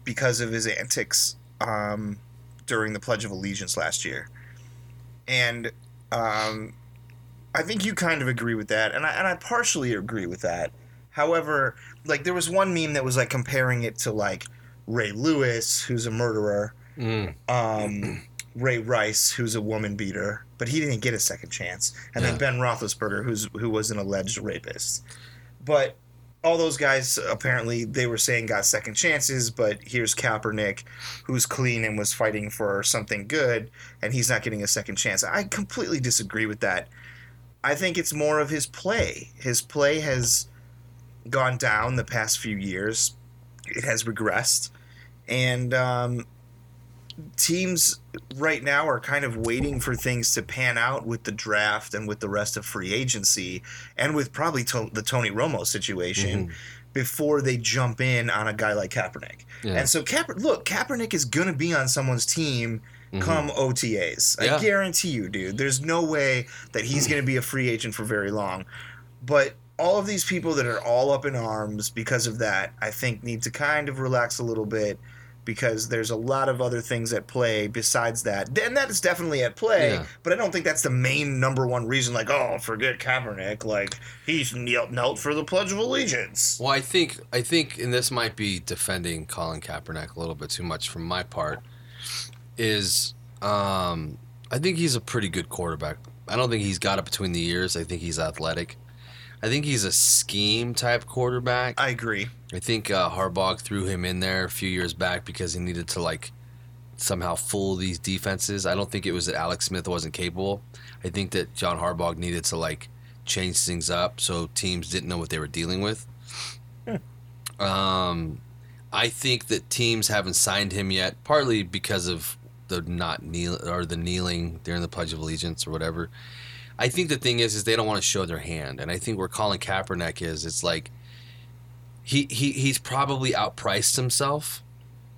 because of his antics during the Pledge of Allegiance last year. And I think you kind of agree with that, and I partially agree with that. However, like, there was one meme that was, like, comparing it to, like, Ray Lewis, who's a murderer, Ray Rice, who's a woman beater, but he didn't get a second chance, and then Ben Roethlisberger, who was an alleged rapist. But all those guys, apparently, they were saying got second chances, but here's Kaepernick, who's clean and was fighting for something good, and he's not getting a second chance. I completely disagree with that. I think it's more of his play. His play has gone down the past few years. It has regressed. And teams right now are kind of waiting for things to pan out with the draft and with the rest of free agency and with probably the Tony Romo situation before they jump in on a guy like Kaepernick. Yeah. And so, Kaepernick is going to be on someone's team come OTAs. I guarantee you, dude. There's no way that he's going to be a free agent for very long. But all of these people that are all up in arms because of that, I think, need to kind of relax a little bit, because there's a lot of other things at play besides that. And that is definitely at play, but I don't think that's the main number one reason, like, oh, forget Kaepernick. Like, he's knelt for the Pledge of Allegiance. Well, I think, and this might be defending Colin Kaepernick a little bit too much from my part, is I think he's a pretty good quarterback. I don't think he's got it between the ears. I think he's athletic. I think he's a scheme-type quarterback. I agree. I think Harbaugh threw him in there a few years back because he needed to, like, somehow fool these defenses. I don't think it was that Alex Smith wasn't capable. I think that John Harbaugh needed to, like, change things up so teams didn't know what they were dealing with. I think that teams haven't signed him yet, partly because of the kneeling during the Pledge of Allegiance or whatever. I think the thing is they don't want to show their hand, and I think where Colin Kaepernick is, it's like he's probably outpriced himself.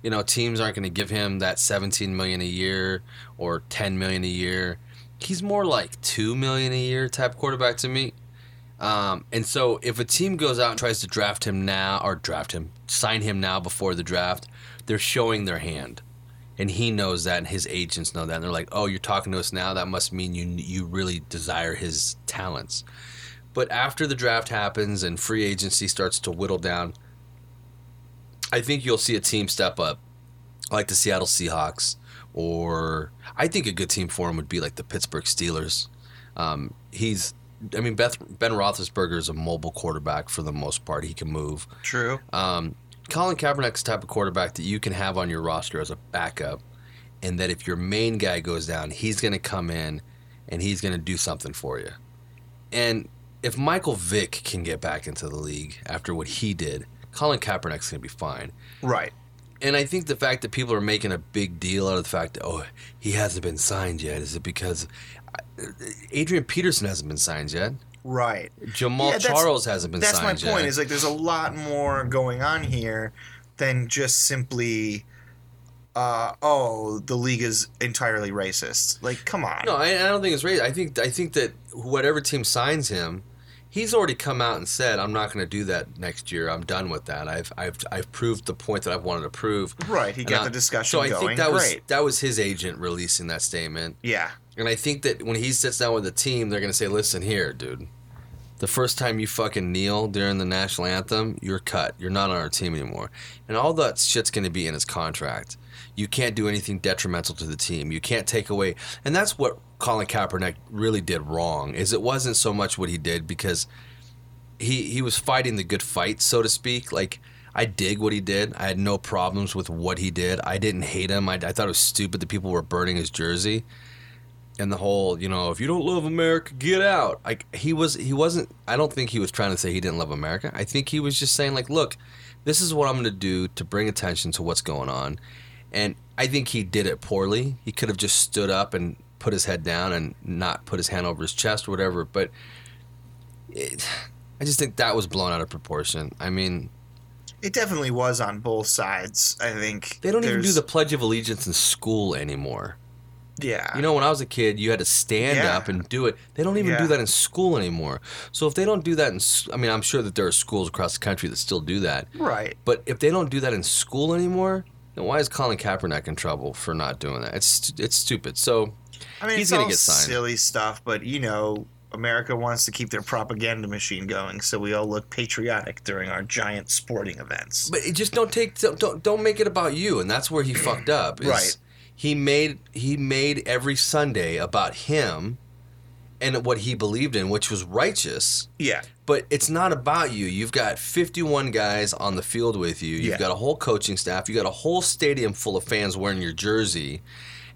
You know, teams aren't going to give him that $17 million a year or $10 million a year. He's more like $2 million a year type quarterback to me. And so if a team goes out and tries to draft him now, or sign him now before the draft, they're showing their hand. And he knows that, and his agents know that. And they're like, oh, you're talking to us now? That must mean you really desire his talents. But after the draft happens and free agency starts to whittle down, I think you'll see a team step up, like the Seattle Seahawks. Or I think a good team for him would be like the Pittsburgh Steelers. Ben Roethlisberger is a mobile quarterback for the most part. He can move. True. Colin Kaepernick's the type of quarterback that you can have on your roster as a backup, and that if your main guy goes down, he's going to come in and he's going to do something for you. And if Michael Vick can get back into the league after what he did, Colin Kaepernick's going to be fine. Right. And I think the fact that people are making a big deal out of the fact that, oh, he hasn't been signed yet, is it because Adrian Peterson hasn't been signed yet? Right. Jamal Charles hasn't been signed yet. That's my point. Is like there's a lot more going on here than just simply, the league is entirely racist. Like, come on. No, I don't think it's racist. I think that whatever team signs him, he's already come out and said, I'm not going to do that next year. I'm done with that. I've proved the point that I've wanted to prove. Right. He got the discussion going. So I think that was his agent releasing that statement. Yeah. And I think that when he sits down with the team, they're going to say, listen here, dude. The first time you fucking kneel during the national anthem, you're cut. You're not on our team anymore. And all that shit's going to be in his contract. You can't do anything detrimental to the team. You can't take away. And that's what Colin Kaepernick really did wrong, is it wasn't so much what he did, because he was fighting the good fight, so to speak. Like, I dig what he did. I had no problems with what he did. I didn't hate him. I thought it was stupid that people were burning his jersey. And the whole, if you don't love America, get out. Like, he wasn't. I don't think he was trying to say he didn't love America. I think he was just saying, like, look, this is what I'm going to do to bring attention to what's going on. And I think he did it poorly. He could have just stood up and put his head down and not put his hand over his chest or whatever. But I just think that was blown out of proportion. I mean, it definitely was on both sides. I think they don't even do the Pledge of Allegiance in school anymore. Yeah. When I was a kid, you had to stand up and do it. They don't even do that in school anymore. So if they don't do that I'm sure that there are schools across the country that still do that. Right. But if they don't do that in school anymore, then why is Colin Kaepernick in trouble for not doing that? It's stupid. So he's going to get signed. Silly stuff, but America wants to keep their propaganda machine going, so we all look patriotic during our giant sporting events. But just don't make it about you, and that's where he fucked up. Right. He made every Sunday about him and what he believed in, which was righteous. Yeah. But it's not about you. You've got 51 guys on the field with you. You've got a whole coaching staff. You've got a whole stadium full of fans wearing your jersey.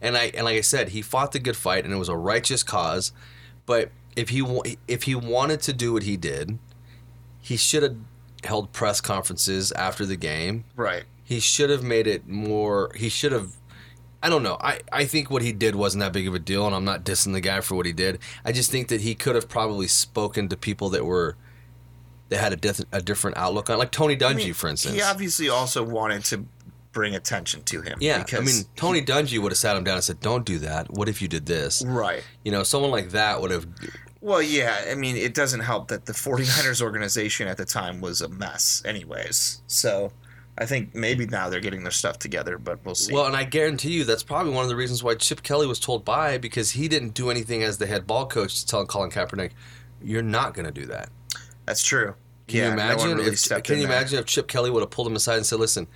And like I said, he fought the good fight, and it was a righteous cause. But if he wanted to do what he did, he should have held press conferences after the game. Right. He should have made it more – he should have – I don't know. I think what he did wasn't that big of a deal, and I'm not dissing the guy for what he did. I just think that he could have probably spoken to people that had a different outlook on, like Tony Dungy, for instance. He obviously also wanted to bring attention to him. Yeah, Tony Dungy would have sat him down and said, "Don't do that. What if you did this?" Right. Someone like that would have. Well, yeah. It doesn't help that the 49ers organization at the time was a mess, anyways. So. I think maybe now they're getting their stuff together, but we'll see. Well, and I guarantee you that's probably one of the reasons why Chip Kelly was told bye, because he didn't do anything as the head ball coach to tell Colin Kaepernick, you're not going to do that. That's true. Can you imagine if Chip Kelly would have pulled him aside and said, listen,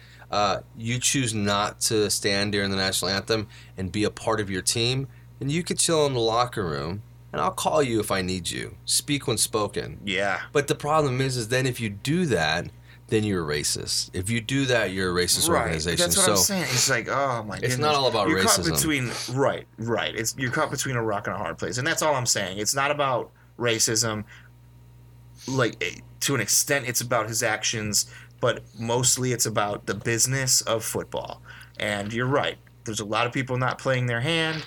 you choose not to stand during the national anthem and be a part of your team, and you could chill in the locker room, and I'll call you if I need you. Speak when spoken. Yeah. But the problem is then if you do that, then you're a racist. If you do that, you're a racist organization. That's what I'm saying. It's like, oh, my goodness. It's not all about racism. Right. You're caught between a rock and a hard place. And that's all I'm saying. It's not about racism. Like, to an extent, it's about his actions, but mostly it's about the business of football. And you're right. There's a lot of people not playing their hand.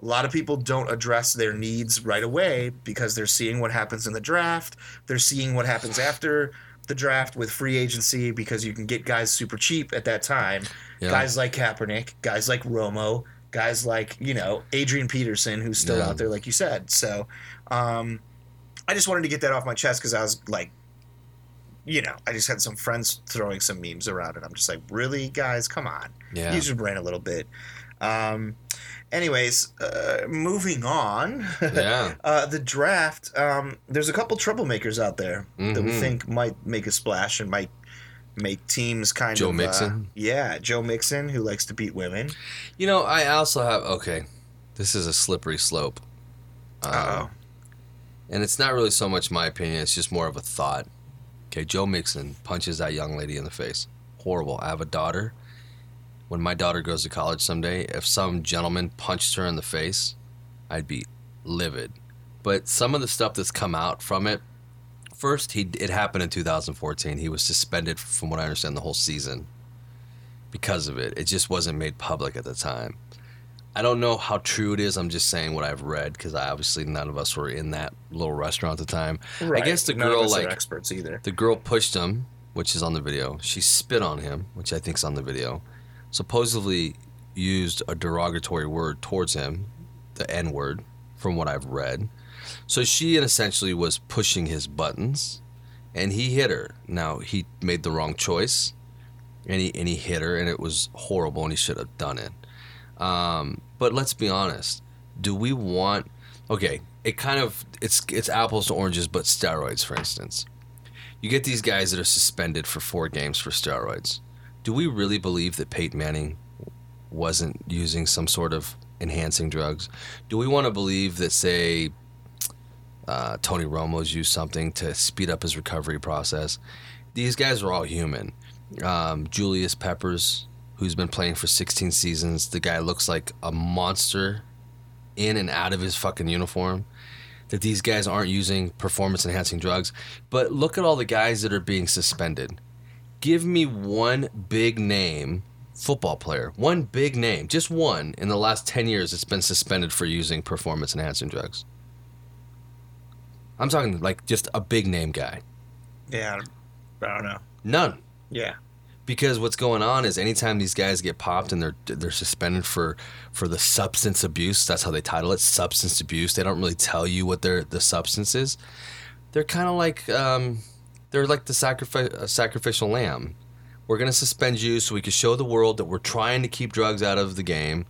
A lot of people don't address their needs right away because they're seeing what happens in the draft. They're seeing what happens after the draft with free agency, because you can get guys super cheap at that time. Yeah. Guys like Kaepernick, guys like Romo, guys like Adrian Peterson, who's still out there, like you said. So I just wanted to get that off my chest because I was like, you know, I just had some friends throwing some memes around, and I'm just like, really, guys, come on. Yeah. Use your brain a little bit. Anyways, moving on. Yeah. The draft, there's a couple troublemakers out there that we think might make a splash and might make teams kind of... Joe Mixon? Yeah, Joe Mixon, who likes to beat women. You know, I also have... Okay, this is a slippery slope. Uh-oh. And it's not really so much my opinion. It's just more of a thought. Okay, Joe Mixon punches that young lady in the face. Horrible. I have a daughter. When my daughter goes to college someday, if some gentleman punched her in the face, I'd be livid. But some of the stuff that's come out from it, first, it happened in 2014. He was suspended, from what I understand, the whole season because of it. It just wasn't made public at the time. I don't know how true it is. I'm just saying what I've read because obviously none of us were in that little restaurant at the time. Right. I guess the girl, like, experts either. The girl pushed him, which is on the video. She spit on him, which I think is on the video. Supposedly used a derogatory word towards him, the N-word, from what I've read. So she essentially was pushing his buttons, and he hit her. Now, he made the wrong choice, and he hit her, and it was horrible, and he should have done it. But let's be honest. Do we want... Okay, it kind of... It's apples to oranges, but steroids, for instance. You get these guys that are suspended for 4 games for steroids. Do we really believe that Peyton Manning wasn't using some sort of enhancing drugs? Do we want to believe that, say, Tony Romo's used something to speed up his recovery process? These guys are all human. Julius Peppers, who's been playing for 16 seasons, the guy looks like a monster in and out of his fucking uniform. That these guys aren't using performance-enhancing drugs. But look at all the guys that are being suspended. Give me one big name football player, one big name, just one in the last 10 years that's been suspended for using performance-enhancing drugs. I'm talking like just a big name guy. Yeah, I don't know. None. Yeah. Because what's going on is anytime these guys get popped and they're suspended for the substance abuse, that's how they title it, substance abuse. They don't really tell you what the substance is. They're kind of like... They're like the sacrificial lamb. We're going to suspend you so we can show the world that we're trying to keep drugs out of the game.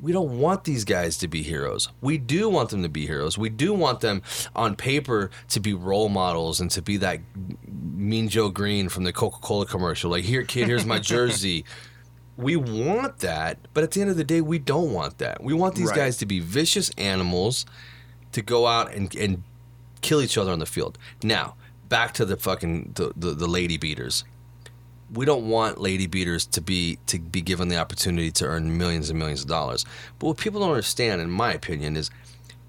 We don't want these guys to be heroes. We do want them to be heroes. We do want them on paper to be role models and to be that Mean Joe Green from the Coca-Cola commercial. Like, here, kid, here's my jersey. We want that, but at the end of the day, we don't want that. We want these guys to be vicious animals to go out and kill each other on the field. Now... Back to the fucking the lady beaters. We don't want lady beaters to be given the opportunity to earn millions and millions of dollars. But what people don't understand, in my opinion, is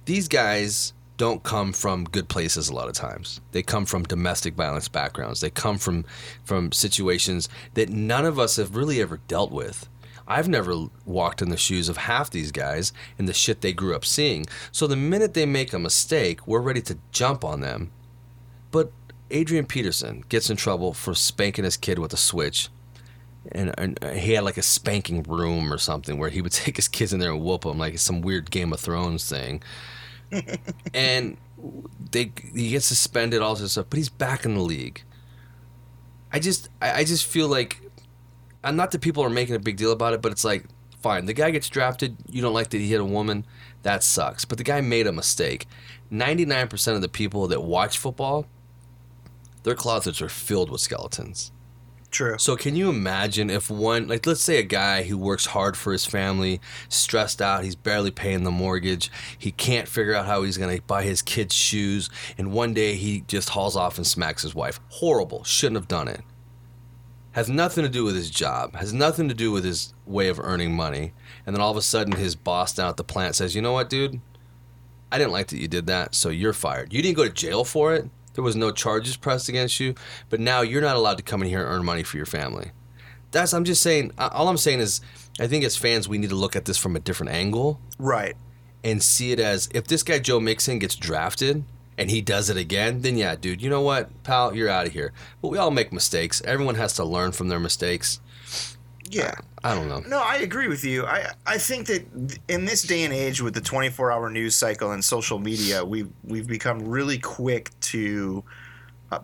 these guys don't come from good places a lot of times. They come from domestic violence backgrounds. They come from situations that none of us have really ever dealt with. I've never walked in the shoes of half these guys and the shit they grew up seeing. So the minute they make a mistake, we're ready to jump on them. But Adrian Peterson gets in trouble for spanking his kid with a switch, and he had like a spanking room or something where he would take his kids in there and whoop them like it's some weird Game of Thrones thing. And he gets suspended, all this stuff, but he's back in the league. I just feel like, and not that people are making a big deal about it, but it's like, fine, the guy gets drafted. You don't like that he hit a woman. That sucks. But the guy made a mistake. 99% of the people that watch football, their closets are filled with skeletons. True. So can you imagine if one, like, let's say a guy who works hard for his family, stressed out, he's barely paying the mortgage, he can't figure out how he's going to buy his kids' shoes, and one day he just hauls off and smacks his wife. Horrible. Shouldn't have done it. Has nothing to do with his job. Has nothing to do with his way of earning money. And then all of a sudden his boss down at the plant says, you know what, dude? I didn't like that you did that, so you're fired. You didn't go to jail for it. There was no charges pressed against you, but now you're not allowed to come in here and earn money for your family. I'm just saying, all I'm saying is, I think as fans, we need to look at this from a different angle. Right. And see it as, if this guy Joe Mixon gets drafted and he does it again, then yeah, dude, you know what, pal, you're out of here. But we all make mistakes. Everyone has to learn from their mistakes. Yeah. I don't know. No, I agree with you. I think that in this day and age with the 24-hour news cycle and social media, we've become really quick to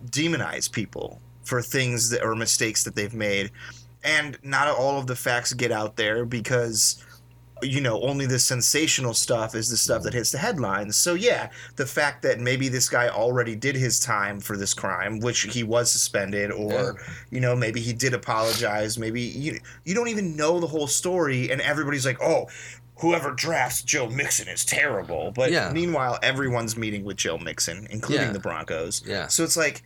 demonize people for things that, or mistakes that they've made. And not all of the facts get out there because, you know, only the sensational stuff is the stuff that hits the headlines. So, yeah, the fact that maybe this guy already did his time for this crime, which he was suspended, or, you know, maybe he did apologize. Maybe you don't even know the whole story, and everybody's like, oh, whoever drafts Joe Mixon is terrible. But meanwhile, everyone's meeting with Joe Mixon, including the Broncos. Yeah. So it's like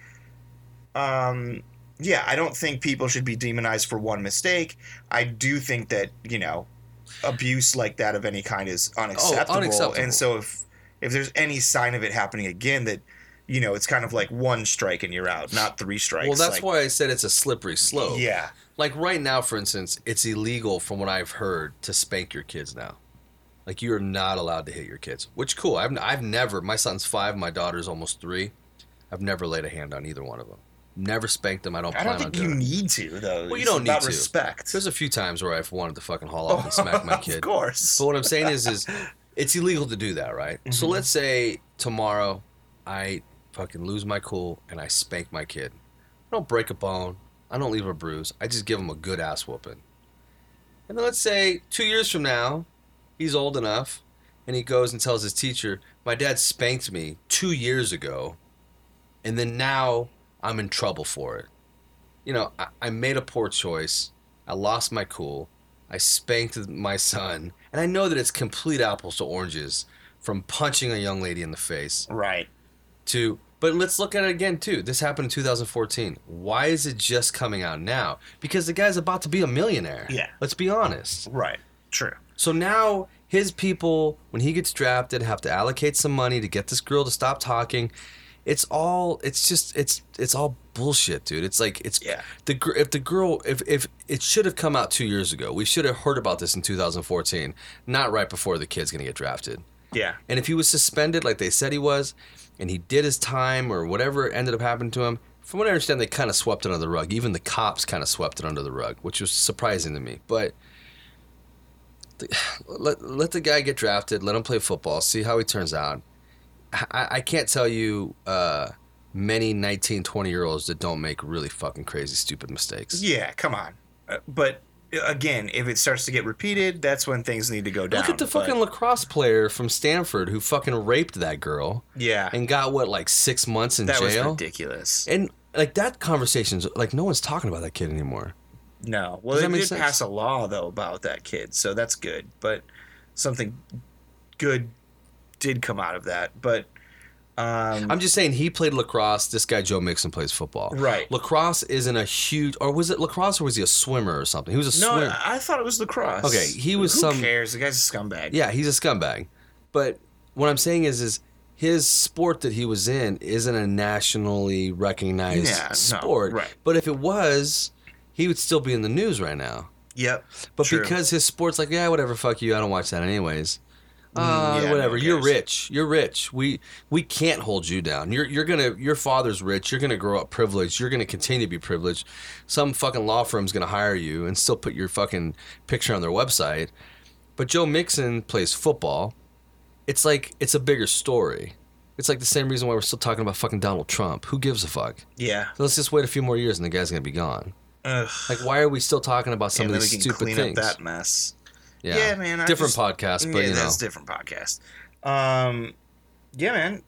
I don't think people should be demonized for one mistake. I do think that, you know, abuse like that of any kind is unacceptable. Oh, unacceptable. And so if there's any sign of it happening again, that, you know, it's kind of like one strike and you're out, not three strikes. Well, that's like, why I said it's a slippery slope. Yeah. Like right now, for instance, it's illegal from what I've heard to spank your kids now. Like you're not allowed to hit your kids, which cool. I've never, my son's 5, my daughter's almost 3. I've never laid a hand on either one of them. Never spanked them. I don't think you need to, though. Well, you don't need to. It's about respect. There's a few times where I've wanted to fucking haul off and smack my kid. Of course. But what I'm saying is it's illegal to do that, right? Mm-hmm. So let's say tomorrow I fucking lose my cool and I spank my kid. I don't break a bone. I don't leave a bruise. I just give him a good ass whooping. And then let's say 2 years from now, he's old enough, and he goes and tells his teacher, my dad spanked me 2 years ago, and then now I'm in trouble for it. You know, I made a poor choice. I lost my cool. I spanked my son. And I know that it's complete apples to oranges from punching a young lady in the face. Right. But let's look at it again, too. This happened in 2014. Why is it just coming out now? Because the guy's about to be a millionaire. Yeah. Let's be honest. Right. True. So now his people, when he gets drafted, have to allocate some money to get this girl to stop talking. It's all bullshit, dude. It's like, if it should have come out 2 years ago, we should have heard about this in 2014, not right before the kid's going to get drafted. Yeah. And if he was suspended like they said he was, and he did his time or whatever ended up happening to him, from what I understand, they kind of swept it under the rug. Even the cops kind of swept it under the rug, which was surprising to me. But let the guy get drafted, let him play football, see how he turns out. I can't tell you many 19, 20-year-olds that don't make really fucking crazy, stupid mistakes. Yeah, come on. But, again, if it starts to get repeated, that's when things need to go down. Look at the fucking lacrosse player from Stanford who fucking raped that girl. Yeah. And got, 6 months in jail? That was ridiculous. And, that conversation's, no one's talking about that kid anymore. No. Well, they did pass a law, though, about that kid, so that's good. But something good did come out of that, but I'm just saying he played lacrosse. This guy Joe Mixon plays football. Right. Lacrosse isn't a huge, or was it lacrosse, or was he a swimmer or something? He was a swimmer. No, I thought it was lacrosse. Okay, he was Who cares? The guy's a scumbag. Yeah, he's a scumbag. But what I'm saying is his sport that he was in isn't a nationally recognized sport. No, right. But if it was, he would still be in the news right now. Yep. But true. Because his sport's like, yeah, whatever, fuck you, I don't watch that anyways. Whatever. You're rich. You're rich. We can't hold you down. Your father's rich. You're gonna grow up privileged. You're gonna continue to be privileged. Some fucking law firm's gonna hire you and still put your fucking picture on their website. But Joe Mixon plays football. It's like it's a bigger story. It's like the same reason why we're still talking about fucking Donald Trump. Who gives a fuck? Yeah. So let's just wait a few more years and the guy's gonna be gone. Ugh. Why are we still talking about some of these stupid things? Clean up that mess. Yeah. Man. Different podcast, but you know. That's a different podcast. Yeah, man.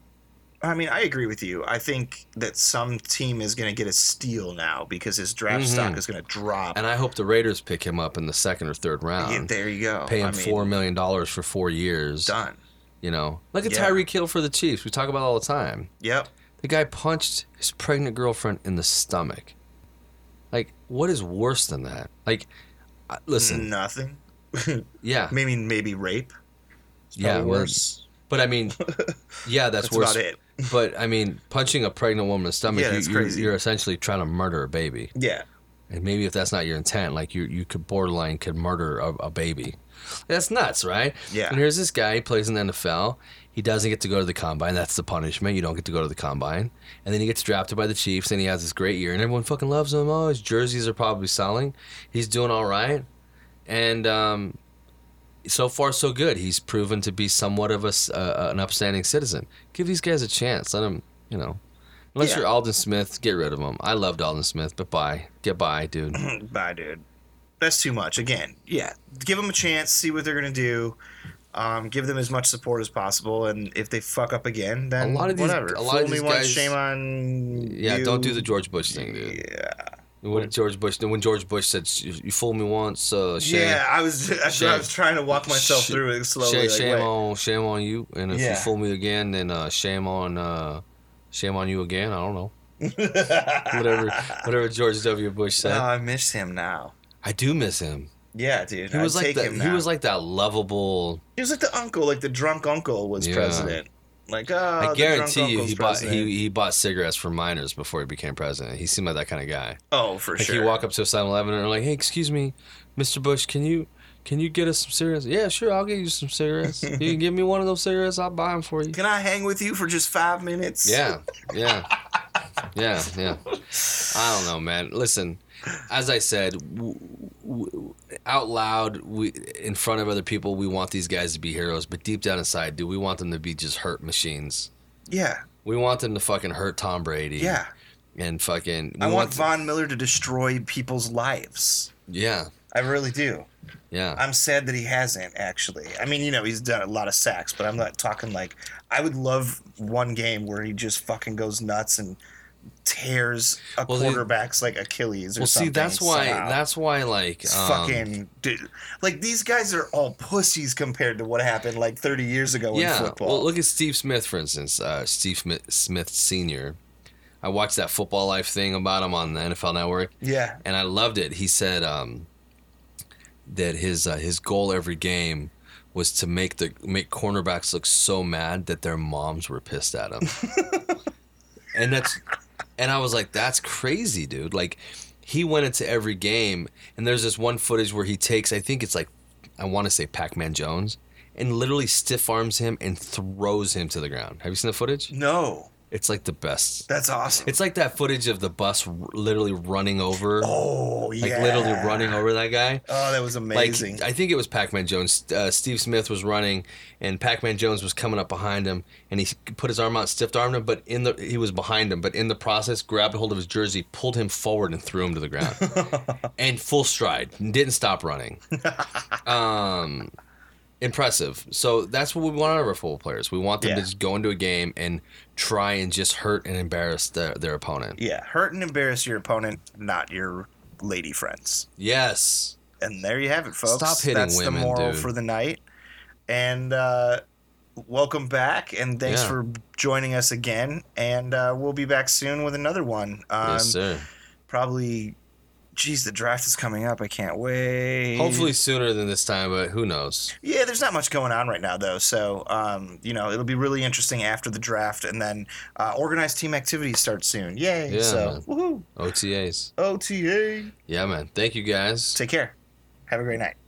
I mean, I agree with you. I think that some team is going to get a steal now because his draft stock is going to drop. And I hope the Raiders pick him up in the second or third round. Yeah, there you go. Pay him $4 million for 4 years. Done. You know, look at Tyreek Hill for the Chiefs. We talk about it all the time. Yep. The guy punched his pregnant girlfriend in the stomach. What is worse than that? Listen. Nothing. Yeah. Maybe rape. Yeah, worse. But I mean, yeah, that's worse. That's about it. But I mean, punching a pregnant woman in the stomach, you're essentially trying to murder a baby. Yeah. And maybe if that's not your intent, you could borderline murder a baby. That's nuts, right? Yeah. And here's this guy, he plays in the NFL. He doesn't get to go to the combine. That's the punishment. You don't get to go to the combine. And then he gets drafted by the Chiefs, and he has this great year, and everyone fucking loves him. Oh, his jerseys are probably selling. He's doing all right. And so far, so good. He's proven to be somewhat of an upstanding citizen. Give these guys a chance. Let them, you know. Unless you're Alden Smith, get rid of him. I loved Alden Smith, but bye. Get bye, dude. Bye, dude. That's too much. Again, yeah. Give them a chance. See what they're going to do. Give them as much support as possible, and if they fuck up again, then whatever. A lot of these guys, shame on you. Yeah, don't do the George Bush thing, dude. Yeah. What did George Bush do? When George Bush said, "You fool me once, shame." Yeah, I was trying to walk myself through it slowly. Shame on you, and if you fool me again, then shame on you again. I don't know. whatever George W. Bush said. No, I miss him now. I do miss him. Yeah, dude. He was like that lovable. He was like the uncle, like the drunk uncle was president. Like, I guarantee you, he bought cigarettes for minors before he became president. He seemed like that kind of guy. Oh, for sure. Like he walk up to a 7-Eleven and they're like, "Hey, excuse me, Mr. Bush, can you get us some cigarettes?" "Yeah, sure, I'll get you some cigarettes. You can give me one of those cigarettes, I'll buy them for you. Can I hang with you for just 5 minutes?" Yeah. I don't know, man. Listen. As I said, out loud, in front of other people, we want these guys to be heroes. But deep down inside, dude, we want them to be just hurt machines. Yeah. We want them to fucking hurt Tom Brady. Yeah. And fucking... I want Von Miller to destroy people's lives. Yeah. I really do. Yeah. I'm sad that he hasn't, actually. I mean, you know, he's done a lot of sacks, but I'm not talking like... I would love one game where he just fucking goes nuts and... tears a quarterback's like Achilles or something. Well, see, that's why like fucking dude, like these guys are all pussies compared to what happened like 30 years ago in football. Well, look at Steve Smith, for instance. Steve Smith Sr. I watched that Football Life thing about him on the NFL Network. Yeah, and I loved it. He said that his goal every game was to make cornerbacks look so mad that their moms were pissed at him. And I was like, that's crazy, dude. Like, he went into every game, and there's this one footage where he takes, I think it's like, I want to say Pac-Man Jones, and literally stiff arms him and throws him to the ground. Have you seen the footage? No. It's like the best. That's awesome. It's like that footage of the bus literally running over. Oh, yeah. Like literally running over that guy. Oh, that was amazing. Like, I think it was Pac-Man Jones. Steve Smith was running, and Pac-Man Jones was coming up behind him, and he put his arm out, stiff-armed him, but he was behind him. But in the process, grabbed hold of his jersey, pulled him forward, and threw him to the ground. And full stride. Didn't stop running. Impressive. So that's what we want out of our football players. We want them to just go into a game and try and just hurt and embarrass their opponent. Yeah, hurt and embarrass your opponent, not your lady friends. Yes. And there you have it, folks. Stop hitting women, dude. That's the moral for the night. And welcome back, and thanks for joining us again. And we'll be back soon with another one. Yes, sir. Probably... Jeez, the draft is coming up. I can't wait. Hopefully sooner than this time, but who knows? Yeah, there's not much going on right now, though. So, you know, it'll be really interesting after the draft. And then organized team activities start soon. Yay. Yeah, so, woohoo. OTAs. OTA. Yeah, man. Thank you, guys. Take care. Have a great night.